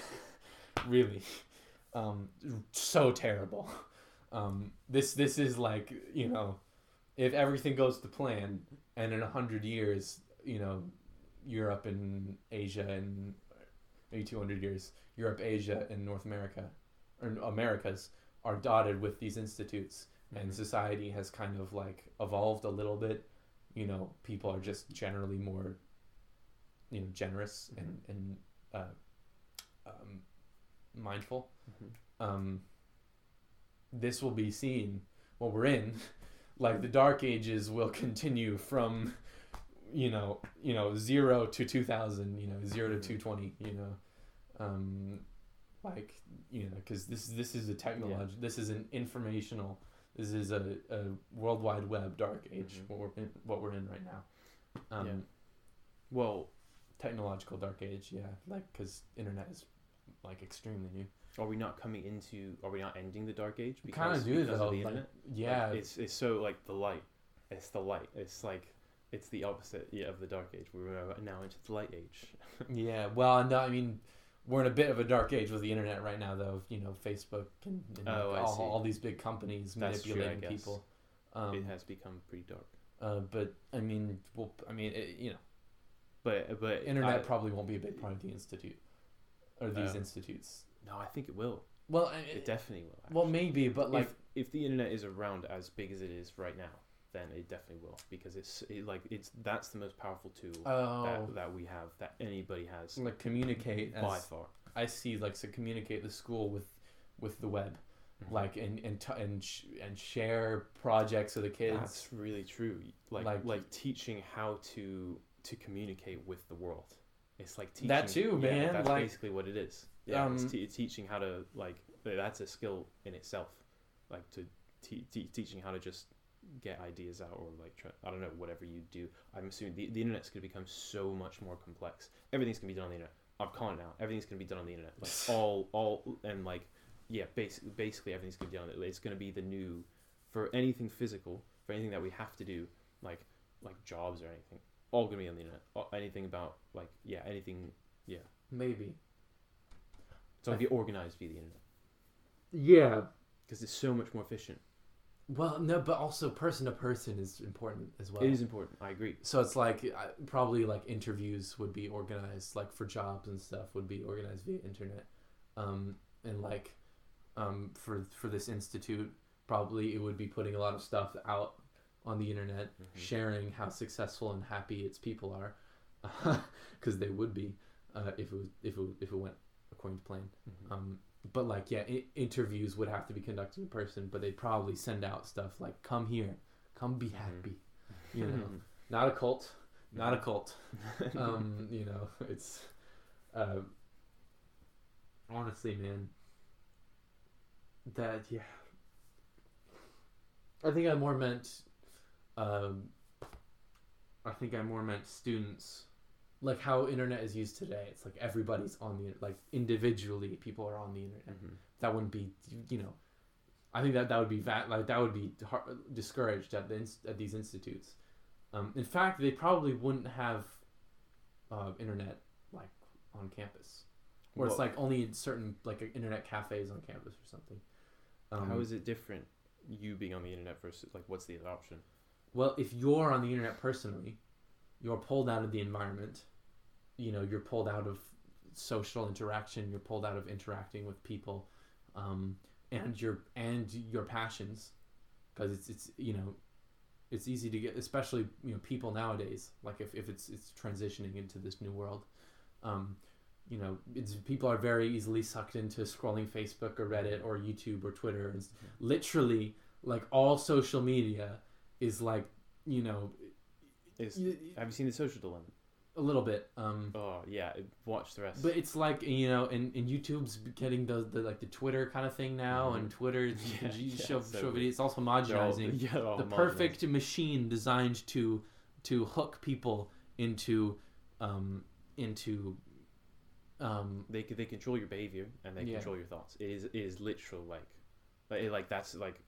really, so terrible. This is like if everything goes to plan. And in 100 years, Europe and Asia and maybe 200 years, Europe, Asia, and North America, or Americas, are dotted with these institutes, mm-hmm. and society has kind of like evolved a little bit. People are just generally more you know, generous mm-hmm. and mindful. Mm-hmm. This will be seen, well, we're in, like the Dark Ages will continue from, you know, 0 to 2000, you know, 0 to 220, you know, like, you know, because this is a technology, yeah. This is an informational, this is a World Wide Web Dark Age, mm-hmm. what we're in right now. Yeah. Well, technological Dark Age, yeah, like, because internet is like extremely new. Are we not ending the Dark Age? Because of the internet? Like, yeah. Like, it's so, like, the light. It's, like, it's the opposite of the Dark Age. We're now into the Light Age. Yeah, well, no, I mean, we're in a bit of a Dark Age with the internet right now, though. You know, Facebook and all these big companies manipulating people. It has become pretty dark. But, I mean, it, you know. But internet probably won't be a big part of the Institute. Or these institutes. No, I think it will. Well, it definitely will. Actually. Well, maybe, but like if the internet is around as big as it is right now, then it definitely will, because that's the most powerful tool that we have, that anybody has. Like communicate by far. I see, like, so communicate the school with the web, mm-hmm. like and share projects with the kids. That's really true. Like teaching how to communicate with the world. It's like teaching that too, man. Yeah, that's like, basically what it is. Yeah, it's teaching how to, like, that's a skill in itself, like to teaching how to just get ideas out, or like I don't know, whatever you do. I'm assuming the internet's going to become so much more complex. Everything's going to be done on the internet. I've conned it out. Everything's going to be done on the internet. Like all and like, yeah, basically everything's going to be done on it. It's going to be the new, for anything physical, for anything that we have to do, like jobs or anything. All gonna be on the internet. Anything about, like, yeah, anything, yeah. Maybe. So it'll be organized via the internet. Yeah. Because it's so much more efficient. Well, no, but also person to person is important as well. It is important. I agree. So it's like, probably like interviews would be organized, like for jobs and stuff would be organized via internet. And like, for this institute, probably it would be putting a lot of stuff out on the internet, mm-hmm. sharing how successful and happy its people are, because they would be if it went according to plan. Mm-hmm. But like, yeah, interviews would have to be conducted in person, but they'd probably send out stuff like, "Come here, come be happy," mm-hmm. you know, not a cult. You know, it's honestly, man, that yeah. I think I more meant students, like how internet is used today. It's like everybody's on the internet, like individually people are on the internet. Mm-hmm. That wouldn't be, you know, I think that would be discouraged at these institutes. In fact, they probably wouldn't have internet like on campus, or it's like only in certain like internet cafes on campus or something. How is it different? You being on the internet versus like, what's the other option? Well, if you're on the internet personally, you're pulled out of the environment, you know, you're pulled out of social interaction, you're pulled out of interacting with people, and your passions, because it's you know, it's easy to get, especially, you know, people nowadays, like if it's transitioning into this new world, you know, people are very easily sucked into scrolling Facebook or Reddit or YouTube or Twitter. And literally, like, all social media is like, you know... have you seen The Social Dilemma? A little bit. Oh, yeah. Watch the rest. But it's like, you know, and YouTube's getting the Twitter kind of thing now. Mm-hmm. And Twitter, show videos. It's also homogenizing. The perfect machine designed to hook people into... they control your behavior and they control your thoughts. It is literal, like that's like,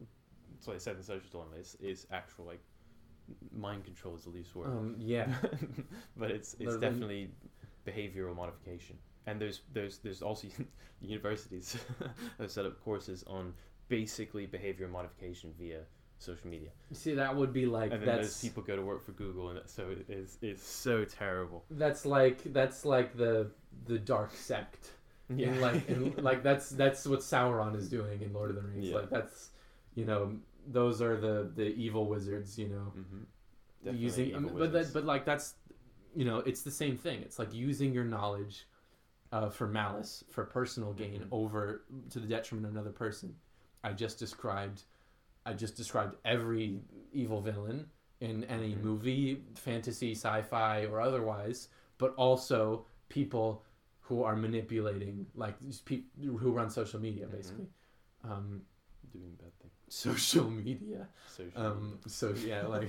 that's what I said in The Social Dilemma. It's actual, like, mind control is the loose word. Yeah, but it's definitely behavioral modification. And there's also universities have set up courses on basically behavioral modification via social media. See, that would be like, and then those people go to work for Google, and so it's so terrible. That's like the dark sect. Yeah, and like that's what Sauron is doing in Lord of the Rings. Yeah. Like that's, you know, those are the evil wizards. You know, mm-hmm. Using, but like that's you know, it's the same thing. It's like using your knowledge for malice, for personal gain, mm-hmm. over to the detriment of another person. I just described every evil villain in any mm-hmm. movie, fantasy, sci-fi, or otherwise, but also people who are manipulating, like these people who run social media, basically. Mm-hmm. Doing bad things. Social media. So yeah, like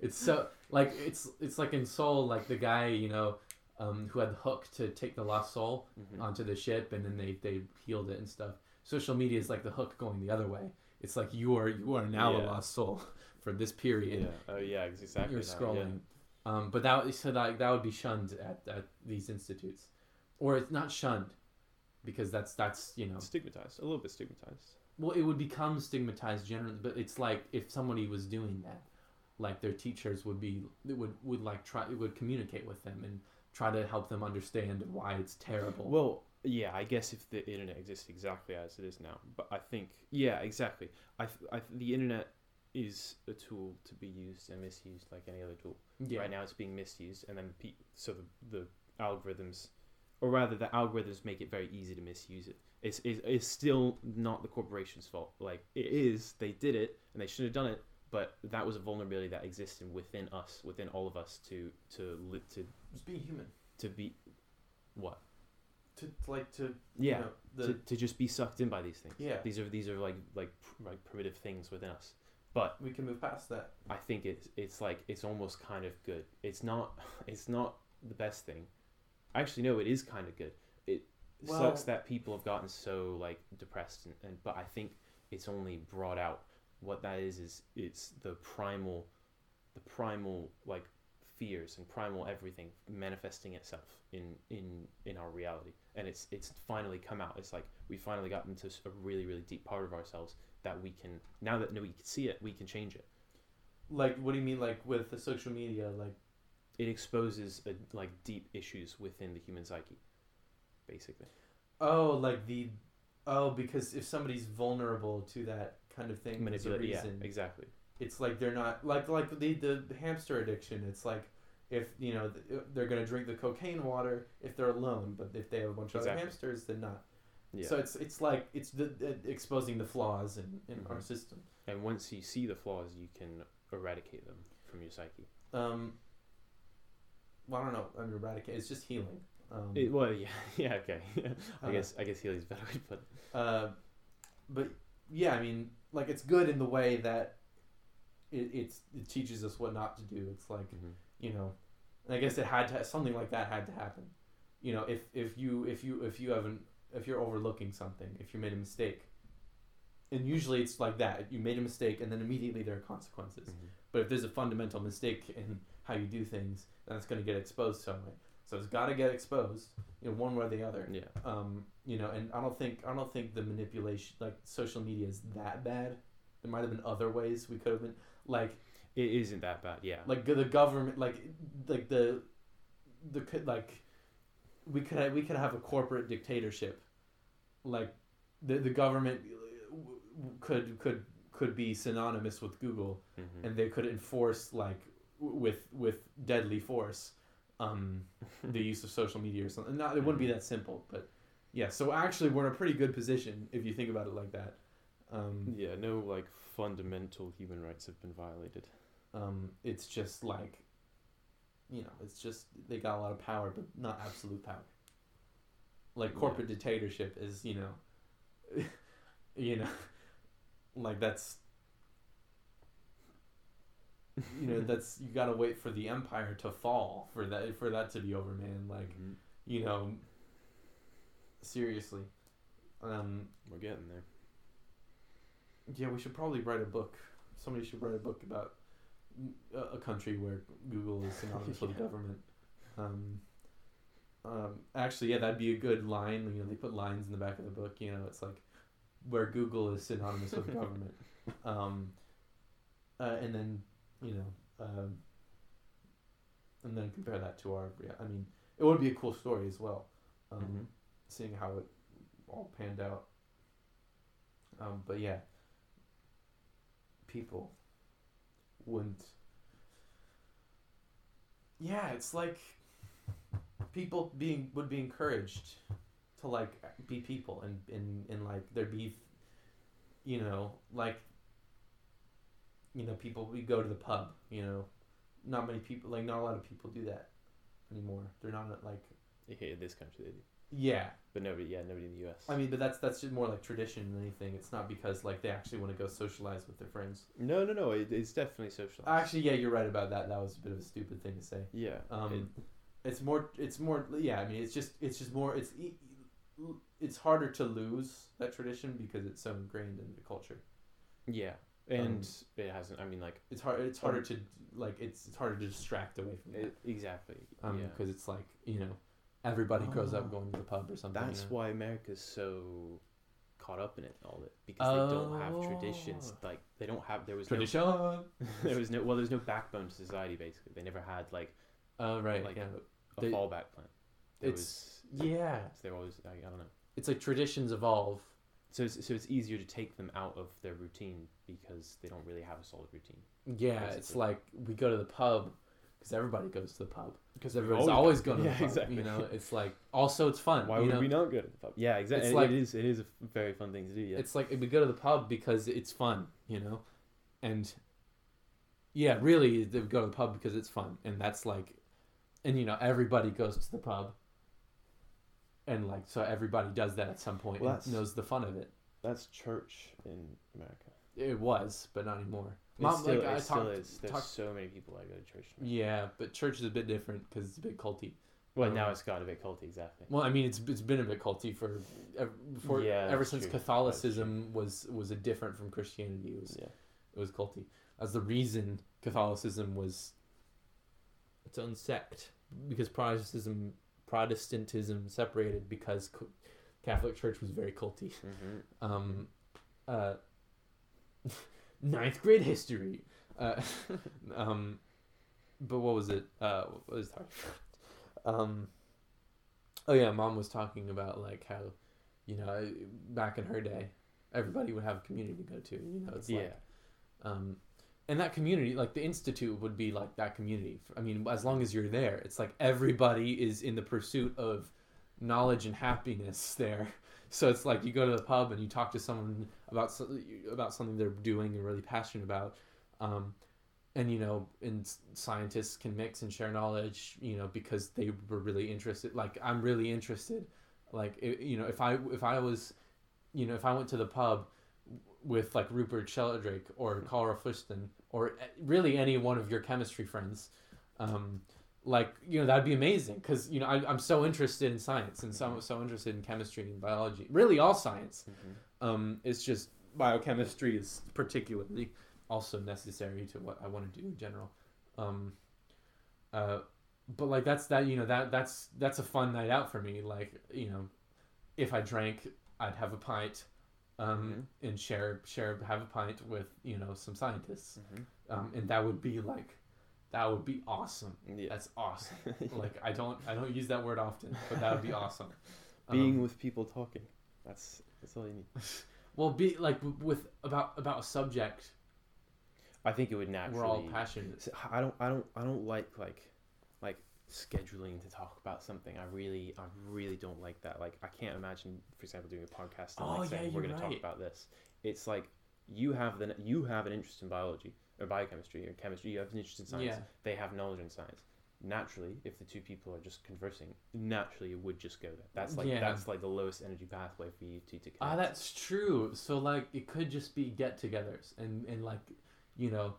it's so like it's like in Soul, like the guy, you know, who had the hook to take the lost soul mm-hmm. onto the ship, and then they healed it and stuff. Social media is like the hook going the other way. It's like you are now a lost soul for this period. Yeah. Oh yeah, exactly. You're scrolling. Yeah. But that would be shunned at these institutes. Or it's not shunned, because that's you know, stigmatized, a little bit stigmatized. Well, it would become stigmatized generally, but it's like if somebody was doing that, like their teachers would communicate with them and try to help them understand why it's terrible. Well, yeah, I guess if the internet exists exactly as it is now, but I think yeah, exactly. The internet is a tool to be used and misused like any other tool. Yeah. Right now, it's being misused, and then the algorithms. Or rather, the algorithms make it very easy to misuse it. It's still not the corporation's fault. Like, it is, they did it, and they shouldn't have done it, but that was a vulnerability that existed within us, within all of us, to just be human. To be... What? To just be sucked in by these things. Yeah. These are like primitive things within us. But... we can move past that. I think it's like, it's almost kind of good. It's not the best thing. Actually, no, it is kind of good. It sucks that people have gotten so, like, depressed. But I think it's only brought out. What that is it's the primal, like, fears and primal everything manifesting itself in our reality. And it's finally come out. It's like we finally got into a really, really deep part of ourselves that we can, now that we can see it, we can change it. Like, what do you mean, like, with the social media, like? It exposes like deep issues within the human psyche, basically. Because if somebody's vulnerable to that kind of thing, there's a reason. Yeah, exactly. It's like they're not like the hamster addiction. It's like if you know they're gonna drink the cocaine water if they're alone, but if they have a bunch of other hamsters, then not. Yeah. So it's like it's the exposing the flaws in mm-hmm. our system. And once you see the flaws, you can eradicate them from your psyche. Well, I don't know. I mean, eradicate. It's just healing. Okay. I guess healing is a better way to put it. But yeah, I mean, like it's good in the way that it teaches us what not to do. It's like mm-hmm. you know, and I guess it had to, something like that had to happen. You know, if you're overlooking something, if you made a mistake, and usually it's like that. You made a mistake, and then immediately there are consequences. Mm-hmm. But if there's a fundamental mistake in how you do things, and it's going to get exposed some way. So it's got to get exposed, you know, one way or the other. Yeah. You know, and I don't think the manipulation, like social media, is that bad. There might have been other ways we could have been, like. It isn't that bad, yeah. Like the government, we could have a corporate dictatorship, like the government could be synonymous with Google, mm-hmm. and they could enforce like. With deadly force, the use of social media or something. Not, it wouldn't be that simple, but yeah. So actually, we're in a pretty good position if you think about it like that. Yeah, no, like fundamental human rights have been violated. It's just like, you know, it's just they got a lot of power, but not absolute power. Like corporate dictatorship is, you know, you know, like that's. You know, that's you gotta wait for the empire to fall for that to be over, man. Like, mm-hmm. you know, seriously, we're getting there. Yeah, we should probably write a book. Somebody should write a book about a country where Google is synonymous with the government. Actually, yeah, that'd be a good line. You know, they put lines in the back of the book. You know, it's like where Google is synonymous with the government, and then. You know, and then compare that to our. I mean, it would be a cool story as well, mm-hmm. seeing how it all panned out. But yeah, people wouldn't. Yeah, it's like people would be encouraged to like be people and like there'd be, you know, like, you know, people we go to the pub, you know, not many people, like not a lot of people do that anymore. They're not like, okay, in this country they do. Yeah. But nobody in the US. I mean, but that's just more like tradition than anything. It's not because like they actually want to go socialize with their friends. No. It's definitely socialized. Actually, yeah, you're right about that. That was a bit of a stupid thing to say. Yeah. It's more. Yeah, I mean, it's just more. It's harder to lose that tradition because it's so ingrained in the culture. Yeah, and it hasn't. I mean, like it's hard. It's harder to like. It's harder to distract away from it. Exactly. Because it's like, you know. Everybody grows up going to the pub or something. That's why America's so caught up in it, all of it, because they don't have traditions. Like they don't have. There was tradition. There's no backbone to society. Basically, they never had like. A fallback plan. So they're always. I don't know. It's like traditions evolve. So it's easier to take them out of their routine because they don't really have a solid routine. Yeah, basically. It's like we go to the pub. Because everybody goes to the pub. Because everybody's always going to the pub. Exactly. You know, it's like, also it's fun. Why would we not go to the pub? Yeah, exactly. It's like, it is a very fun thing to do, yeah. It's like, we go to the pub because it's fun, you know? And, yeah, really, they go to the pub because it's fun. And that's like, and, you know, everybody goes to the pub. And, like, so everybody does that at some point and knows the fun of it. That's church in America. It was, but not anymore. It still is. There's so many people that go to church. Yeah, but church is a bit different because it's a bit culty. Well, now it's got a bit culty, exactly. Well, I mean, it's been a bit culty ever since Catholicism was a different from Christianity. It was culty. That's the reason Catholicism was its own sect, because Protestantism separated because Catholic Church was very culty. Mm-hmm. 9th grade history. But what was it? What was talking about? Mom was talking about like how, you know, back in her day, everybody would have a community to go to. You know, it's like, and that community, like the institute, would be like that community. I mean, as long as you're there, it's like everybody is in the pursuit of knowledge and happiness there. So it's like you go to the pub and you talk to someone about something they're doing and really passionate about, and you know, and scientists can mix and share knowledge, you know, because they were really interested. Like I'm really interested, like it, you know, if I was, you know, if I went to the pub with like Rupert Sheldrake or Carl Friston or really any one of your chemistry friends, like, you know, that'd be amazing because, you know, I'm so interested in science and so I'm so interested in chemistry and biology. Really, all science. Mm-hmm. It's just biochemistry is particularly also necessary to what I want to do in general. But like that's that, you know, that's a fun night out for me. Like, you know, if I drank, I'd have a pint, mm-hmm. and have a pint with, you know, some scientists, mm-hmm. And that would be like. That would be awesome. Yeah. That's awesome. Like I don't use that word often, but that would be awesome. Being with people talking. That's all you need. Well, be like with about a subject. I think it would naturally. We're all passionate. I don't like scheduling to talk about something. I really don't like that. Like I can't imagine, for example, doing a podcast and we're going to talk about this. It's like you have an interest in biology. Or biochemistry or chemistry, you have an interest in science, they have knowledge in science. Naturally, if the two people are just conversing, naturally it would just go there. That's like the lowest energy pathway for you to connect. Ah, that's true. So like it could just be get-togethers and like, you know,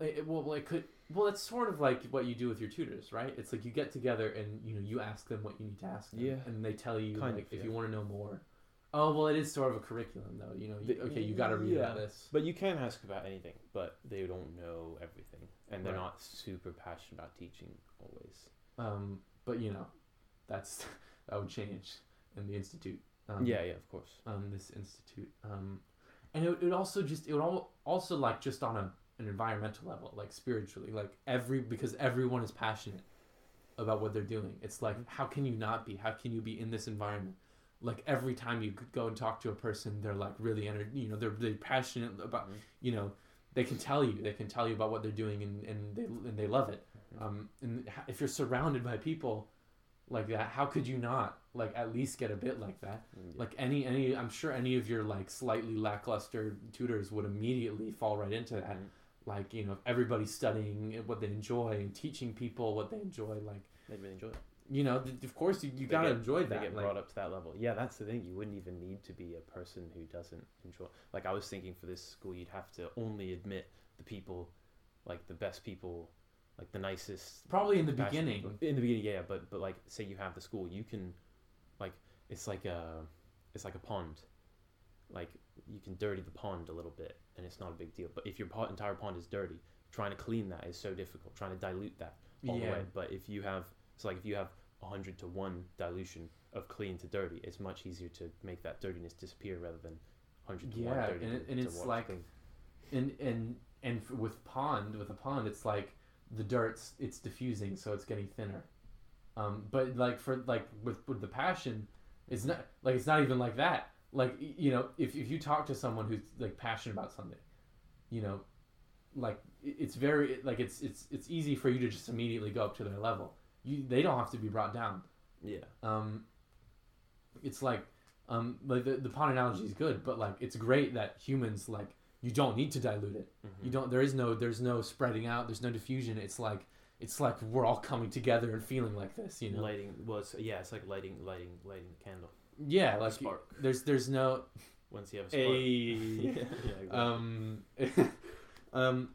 it's sort of like what you do with your tutors, right? It's like you get together and, you know, you ask them what you need to ask them, and they tell you if you want to know more. Oh, well, it is sort of a curriculum, though. You know, you got to read about this. But you can ask about anything, but they don't know everything. And they're not super passionate about teaching, always. But, you know, that would change in the Institute. Of course. This Institute. And it would also like, just on an environmental level, like, spiritually. Like, because everyone is passionate about what they're doing. It's like, how can you not be? How can you be in this environment? Like every time you go and talk to a person, they're like really, you know, they're passionate about, you know, they can tell you about what they're doing and they love it. And if you're surrounded by people like that. How could you not like at least get a bit like that? Yeah. Like any I'm sure any of your like slightly lackluster tutors would immediately fall right into that. Mm-hmm. Like, you know, if everybody's studying what they enjoy and teaching people what they enjoy, like they'd really enjoy it. You know, of course you gotta enjoy that. They get brought up to that level. Yeah, that's the thing. You wouldn't even need to be a person who doesn't enjoy. Like I was thinking for this school, you'd have to only admit the people, like the best people, like the nicest. Probably in the beginning. In the beginning, yeah. But like, say you have the school, you can, like, it's like a pond. Like you can dirty the pond a little bit, and it's not a big deal. But if your entire pond is dirty, trying to clean that is so difficult. Trying to dilute that all the way. But if you have, it's like if you have 100-to-1 dilution of clean to dirty, it's much easier to make that dirtiness disappear rather than 100-to-1 dirty. Yeah, and it's like, clean. and with a pond, it's like the dirt's it's diffusing, so it's getting thinner. But like for like with the passion, it's not even like that. Like, you know, if you talk to someone who's like passionate about something, you know, like it's very like it's easy for you to just immediately go up to their level. They don't have to be brought down. Yeah. It's like the pond analogy is good, but like it's great that humans, like, you don't need to dilute it. Mm-hmm. You don't. There's no spreading out. There's no diffusion. It's like we're all coming together and feeling like this. You know. It's like lighting the candle. Yeah, like spark. There's no. Once you have a spark.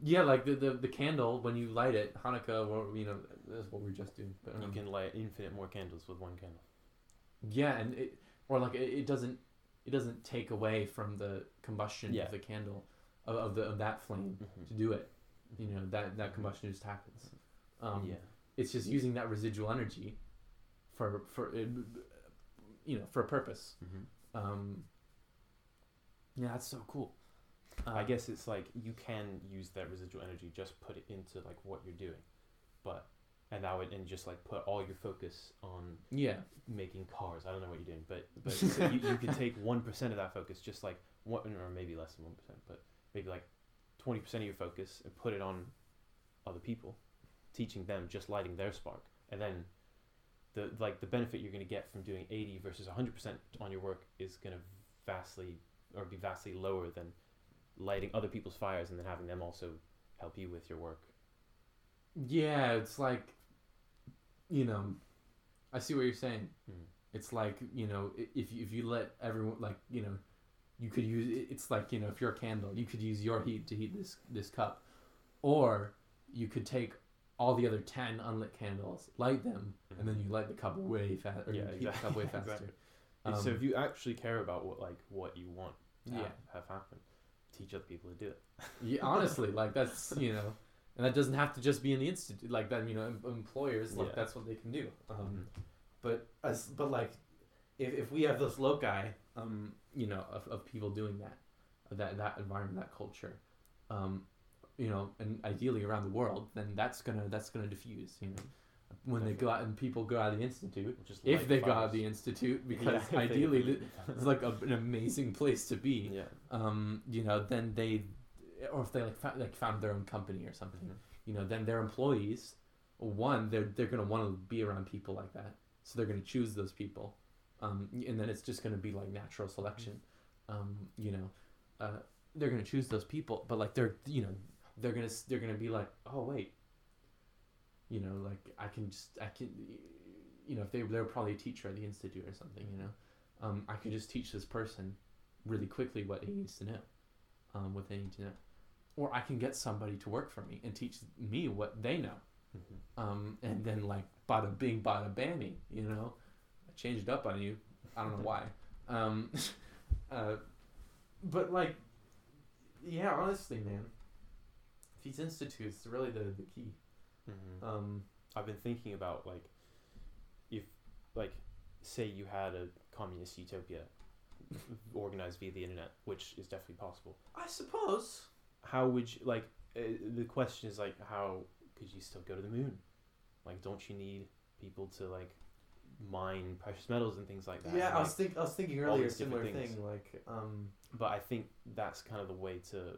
Yeah, like the candle, when you light it, Hanukkah, well, you know, that's what we were just doing. But, you can light infinite more candles with one candle. Yeah, and it doesn't take away from the combustion of the candle, of that flame to do it. You know, that combustion just happens. It's just using that residual energy for a purpose. Mm-hmm. Yeah, that's so cool. I guess it's like you can use that residual energy, just put it into like what you're doing, and just like put all your focus on making cars. I don't know what you're doing, but so you could take 1% of that focus, just like one, or maybe less than 1%, but maybe like 20% of your focus, and put it on other people, teaching them, just lighting their spark, and then the benefit you're going to get from doing 80 versus 100% on your work is going to be vastly lower than lighting other people's fires and then having them also help you with your work. Yeah, it's like, you know, I see what you're saying. Mm. It's like, you know, if you let everyone, like, you know, you could use, it's like, you know, if you're a candle, you could use your heat to heat this cup, or you could take all the other 10 unlit candles, light them, and then you light the cup way faster. Yeah, exactly. Heat the cup way faster. Exactly. So if you actually care about what you want to have happen, teach other people to do it. Yeah, honestly, like that's, you know, and that doesn't have to just be in the institute. Like that, you know, employers, like that's what they can do. But like, if we have those loci, you know, of people doing that environment, that culture, you know, and ideally around the world, then that's gonna diffuse. You know, when Definitely. They go out and people go out of the institute, if they go out of the institute, because ideally it's like an amazing place to be. Yeah. You know, then they, or if they like found their own company or something, you know, then their employees, they're gonna want to be around people like that, so they're gonna choose those people, and then it's just gonna be like natural selection, you know, they're gonna choose those people, but like they're, you know, they're gonna be like, oh wait. You know, like I can, you know, if they're probably a teacher at the institute or something, you know, I could just teach this person really quickly what they need to know, or I can get somebody to work for me and teach me what they know, and then like bada bing, bada bammy, you know, I changed it up on you. I don't know why, but like, yeah, honestly, man, these institutes are really the key. Mm-hmm. I've been thinking about like, if like, say you had a communist utopia organized via the internet, which is definitely possible, I suppose. How would you like? The question is like, how could you still go to the moon? Like, don't you need people to like mine precious metals and things like that? Yeah, and, I was thinking earlier similar thing. Like, but I think that's kind of the way to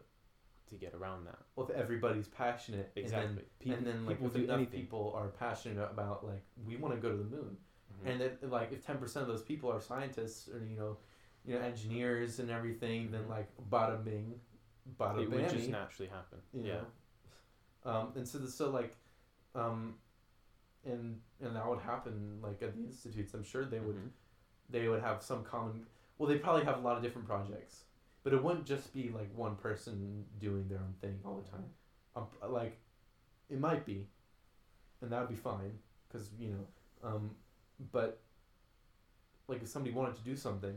get around that. Well, if everybody's passionate, exactly, and then like people, if enough people are passionate about like, we want to go to the moon, Mm-hmm. And if, like, if 10% of those people are scientists or, you know, engineers and everything, then, like, bada bing, bada bing. It would just naturally happen. Yeah. And that would happen, like, at the institutes. I'm sure they would, have some common... Well, they probably have a lot of different projects. But it wouldn't just be, like, one person doing their own thing all the time. Like, it might be. And that would be fine. Because, but, like, if somebody wanted to do something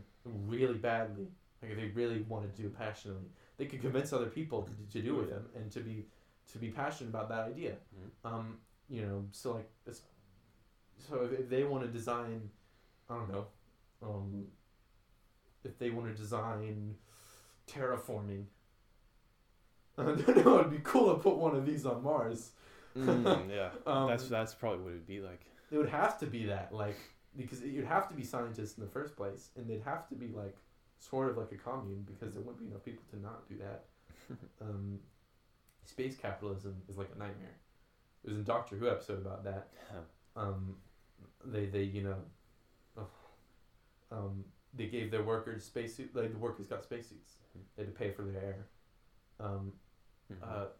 really badly, like, if they really wanted to do it passionately, they could convince other people to do with them and to be passionate about that idea. So if they want to design, I don't know, if they want to design terraforming, I don't know, it'd be cool to put one of these on Mars. That's probably what it'd be like. It would have to be that, like, because you'd have to be scientists in the first place, and they'd have to be, like, sort of like a commune, because there wouldn't be enough people to not do that. Space capitalism is like a nightmare. It was a Doctor Who episode about that. They gave their workers spacesuits. Like, the workers got spacesuits. They had to pay for their air.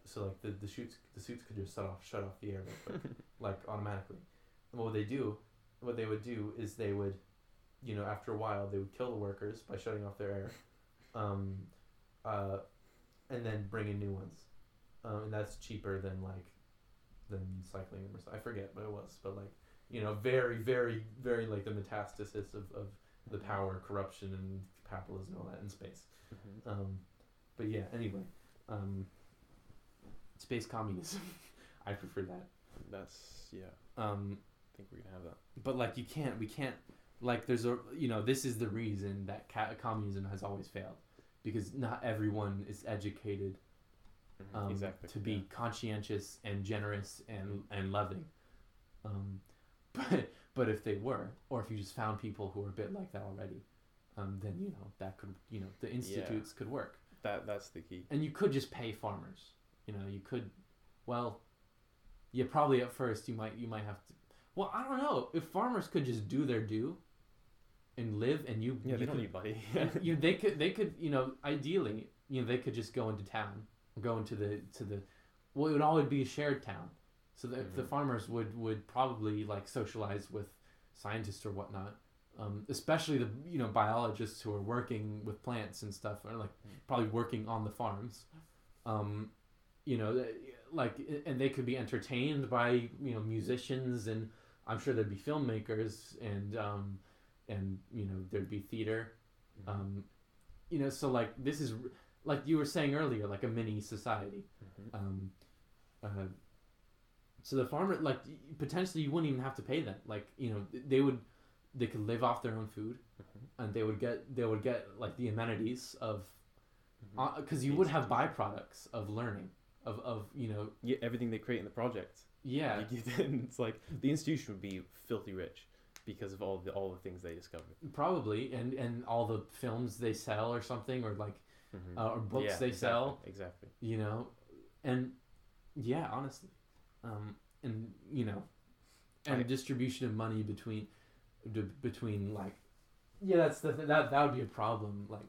So, like, the suits could just shut off the air real quick, like, automatically. And what they would do is they would, after a while, they would kill the workers by shutting off their air, and then bring in new ones. And that's cheaper than cycling them or something. I forget what it was, but, like, very, very, very, like, the metastasis of the power, corruption, and capitalism and all that in space. Space communism. I prefer that. I think we're gonna have that. But, like, we can't, like, there's a, this is the reason that communism has always failed, because not everyone is educated to be conscientious and generous and loving. But if they were, or if you just found people who were a bit like that already, then, that could, the institutes could work. That's the key. And you could just pay farmers. Probably at first you might have to. Well, I don't know if farmers could just do their due, and live, and you don't need money. They could ideally they could just go into town, go into the well, it would always be a shared town, so that the farmers would probably, like, socialize with scientists or whatnot. Especially the biologists who are working with plants and stuff, are, like, probably working on the farms. And they could be entertained by musicians, and I'm sure there'd be filmmakers, and there'd be theater, So, like, this is, like you were saying earlier, like a mini society. So the farmer, like, potentially you wouldn't even have to pay them. Like, they could live off their own food, and they would get like the amenities of, because you would have byproducts of learning. Of everything they create in the project. Yeah. It's like the institution would be filthy rich because of all the things they discover. Probably, and all the films they sell or something, or like or books sell. Exactly. Honestly. And distribution of money between like that would be a problem, like,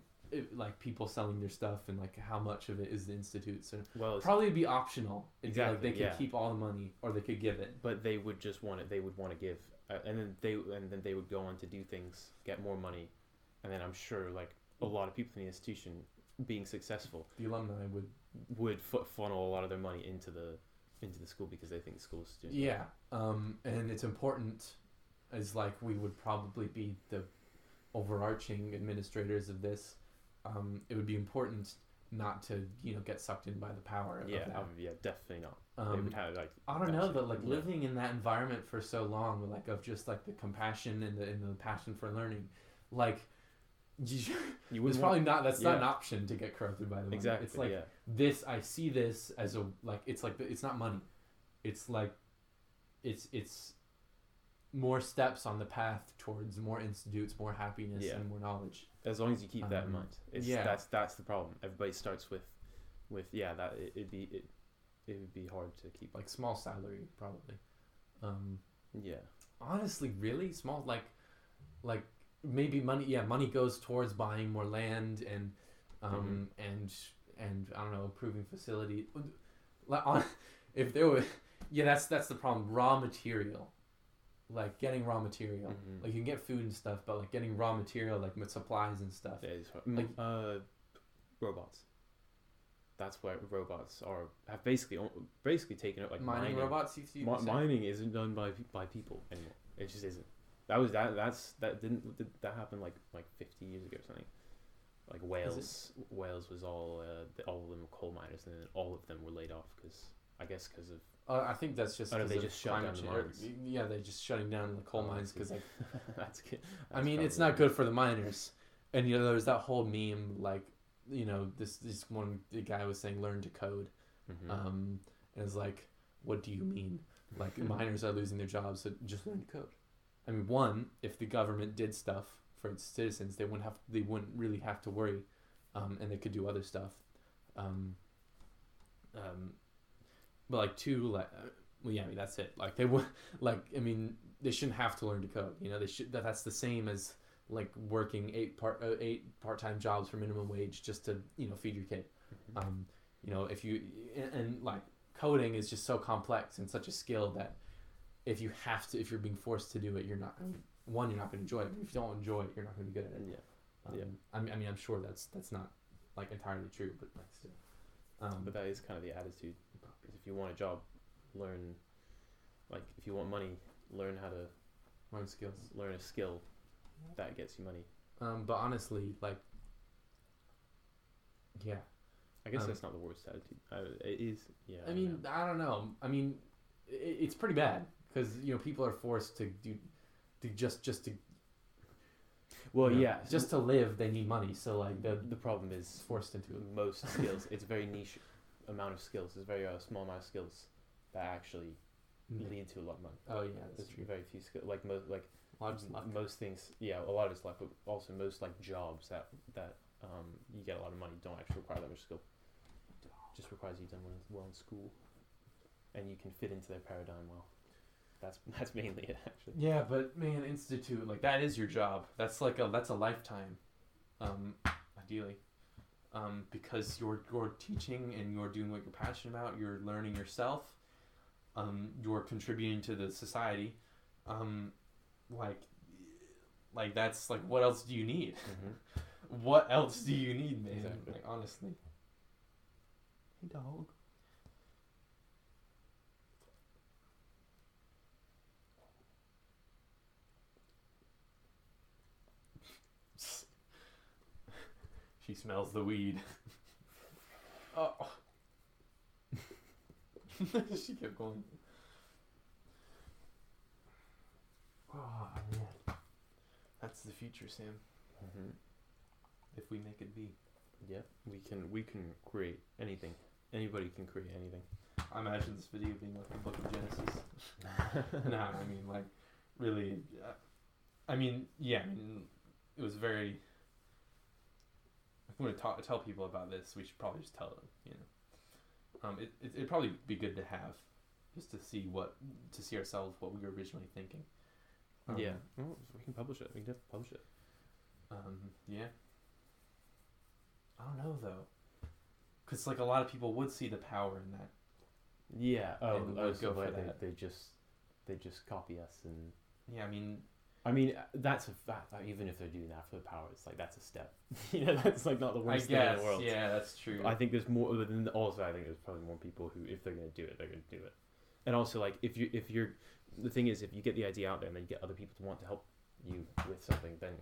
like people selling their stuff, and like how much of it is the institutes, and probably be optional. Exactly, like they could keep all the money, or they could give it. But they would just want it. They would want to give, and then they would go on to do things, get more money, and then I'm sure, like, a lot of people in the institution being successful, the alumni would funnel a lot of their money into the school, because they think the school is doing and it's important, as like we would probably be the overarching administrators of this. It would be important not to get sucked in by the power. Definitely not. They would have, like, I don't know, but like living in that environment for so long, like, of just like the compassion and the passion for learning, like, you it's probably not that's not an option to get corrupted by the money. Exactly. It's like this. I see this as a, like, it's like it's not money. It's like it's more steps on the path towards more institutes, more happiness, and more knowledge. As long as you keep that in mind, that's the problem. Everybody starts with it would be hard to keep, like, small salary probably. honestly really small, like maybe money. Yeah, money goes towards buying more land and and I don't know, improving facility. Like on, if there was, yeah, that's the problem. Raw material, like getting raw material. Mm-hmm. Like you can get food and stuff, but like getting raw material, like with supplies and stuff. Yeah, like robots. That's why robots have basically taken up, like mining. Robots, mining isn't done by people anymore. It just isn't. That happened like 50 years ago or something. Like Wales was all of them were coal miners, and then all of them were laid off because of. I think that's just. They just shut down the mines. Yeah, they're just shutting down the coal mines because like. That's good. I mean, it's not good for the miners, and you know there's that whole meme like, you know, this one the guy was saying learn to code, and it's like, what do you mean? Like miners are losing their jobs, so just learn to code. I mean, one, if the government did stuff for its citizens, they wouldn't really have to worry, and they could do other stuff. But like two, like well, yeah, I mean that's it. Like they would, like I mean they shouldn't have to learn to code. You know, they should. That's the same as like working eight part-time jobs for minimum wage just to, you know, feed your kid. You know, if you and like coding is just so complex and such a skill that if you're being forced to do it, you're not going to enjoy it. If you don't enjoy it, you're not going to be good at it. Yeah. I mean, I'm sure that's not like entirely true, but like still. But that is kind of the attitude. Because if you want a job, learn. Like if you want money, learn how to learn skills. Learn a skill that gets you money. But honestly, like, yeah, I guess that's not the worst attitude. It is. Yeah. I mean, I don't know. I mean, it's pretty bad because you know people are forced to do. Just to live, they need money. So like the problem is forced into it. Most skills. It's a very niche amount of skills. It's a very small amount of skills that actually lead to a lot of money. Oh yeah, that's true. Very few skills. Like most things. Yeah, a lot of it's luck, but also most like jobs that you get a lot of money don't actually require that much skill. It just requires you've done well in school, and you can fit into their paradigm well. That's mainly it, actually. Yeah, but man, institute, like that is your job. That's a lifetime, ideally, because you're teaching and you're doing what you're passionate about. You're learning yourself. You're contributing to the society. Like that's like what else do you need? Mm-hmm. What else do you need, man? Exactly. Like honestly. Hey, dog. She smells the weed. Oh. She kept going. Oh, man. That's the future, Sam. Mm-hmm. If we make it be. Yeah, we can create anything. Anybody can create anything. I imagine this video being like a book of Genesis. No, I mean, like, really. I mean, yeah, it was very... I'm going to tell people about this. We should probably just tell them, you know. It'd probably be good to have, just to see what we were originally thinking. Yeah, well, we can publish it. We can definitely publish it. Yeah. I don't know though, because like a lot of people would see the power in that. Yeah. They just copy us and. Yeah, I mean, that's a fact. Like, even if they're doing that for the power, it's like that's a step. You know, that's like not the worst thing in the world. Yeah, that's true. I think there's more. Also, I think there's probably more people who, if they're going to do it, they're going to do it. And also, like if you're, the thing is, if you get the idea out there and then you get other people to want to help you with something, then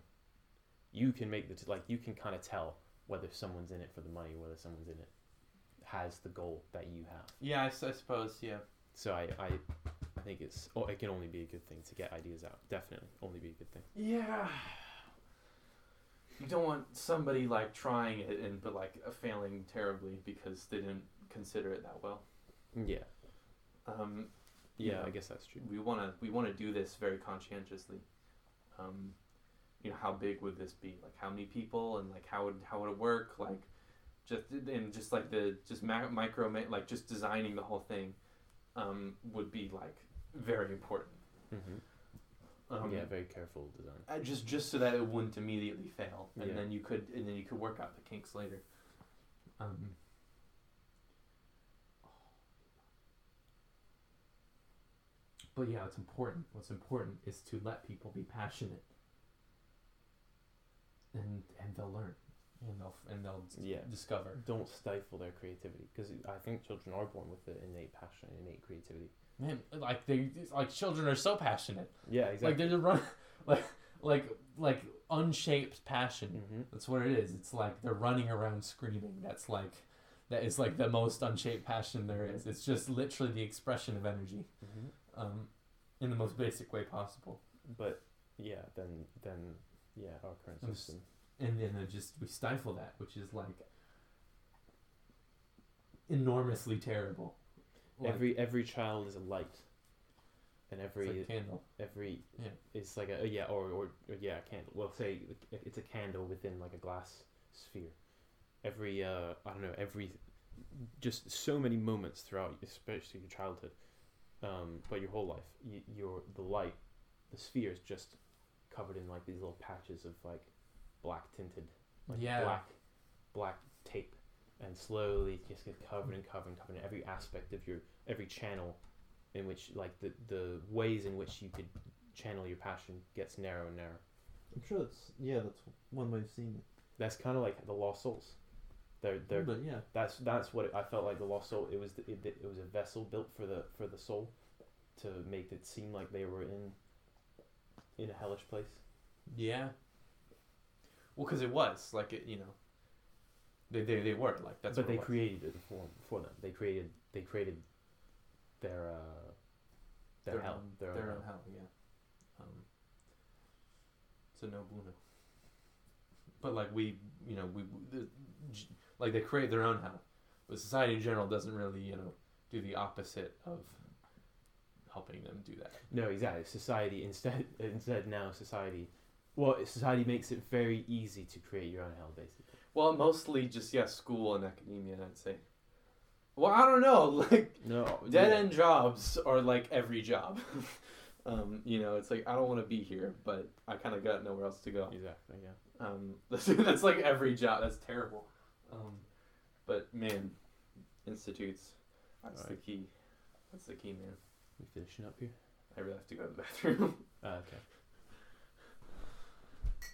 you can make you can kind of tell whether someone's in it for the money, whether someone's in it has the goal that you have. Yeah, I suppose. Yeah. So I think it can only be a good thing to get ideas out. Definitely only be a good thing. Yeah. You don't want somebody like trying it but like failing terribly because they didn't consider it that well. Yeah. Yeah, I guess that's true. We want to do this very conscientiously. You know, how big would this be? Like how many people and like how would it work? Like just designing the whole thing would be like very important. Mm-hmm. Yeah, very careful design. Just so that it wouldn't immediately fail, and then you could work out the kinks later. But yeah, it's important. What's important is to let people be passionate, and they'll learn, and they'll discover. Don't stifle their creativity, because I think children are born with the innate passion, innate creativity. Man, like children are so passionate. Yeah, exactly. Like they're like unshaped passion. Mm-hmm. That's what it is. It's like they're running around screaming. That is the most unshaped passion there is. It's just literally the expression of energy, in the most basic way possible. But yeah, then our current system. And then we stifle that, which is like enormously terrible. Like, every child is a light, and every candle. It's like a candle. Well, say it's a candle within like a glass sphere. Just so many moments throughout, especially your childhood, but your whole life. The sphere is just covered in like these little patches of like black tinted, black tape. And slowly just get covered in every aspect of every channel in which, like, the ways in which you could channel your passion gets narrow and narrow. I'm sure that's one way of seeing it. That's kind of like the Lost Souls. That's what I felt like the Lost Soul. It was it was a vessel built for the soul to make it seem like they were in a hellish place. Yeah. Well, because it was like it, They were like that's. But they created it for them. They created their hell. Their own hell. Yeah. So no bueno. But like they create their own hell. But society in general doesn't really do the opposite of helping them do that. No, exactly. Society instead now society. Well, society makes it very easy to create your own hell, basically. Well, mostly just, school and academia, I'd say. Well, I don't know, dead-end jobs are, every job. It's I don't want to be here, but I kind of got nowhere else to go. Exactly, yeah. That's, every job. That's terrible. But, man, institutes, that's the key. That's the key, man. We finishing up here? I really have to go to the bathroom. Okay.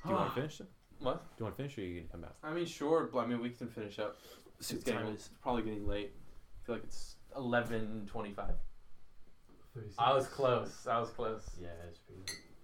Do you want to finish it? What? Do you want to finish or are you going to come back? I mean, sure. I mean, we can finish up. It's probably getting late. I feel like it's 11:25. I was close. Yeah, it's pretty late.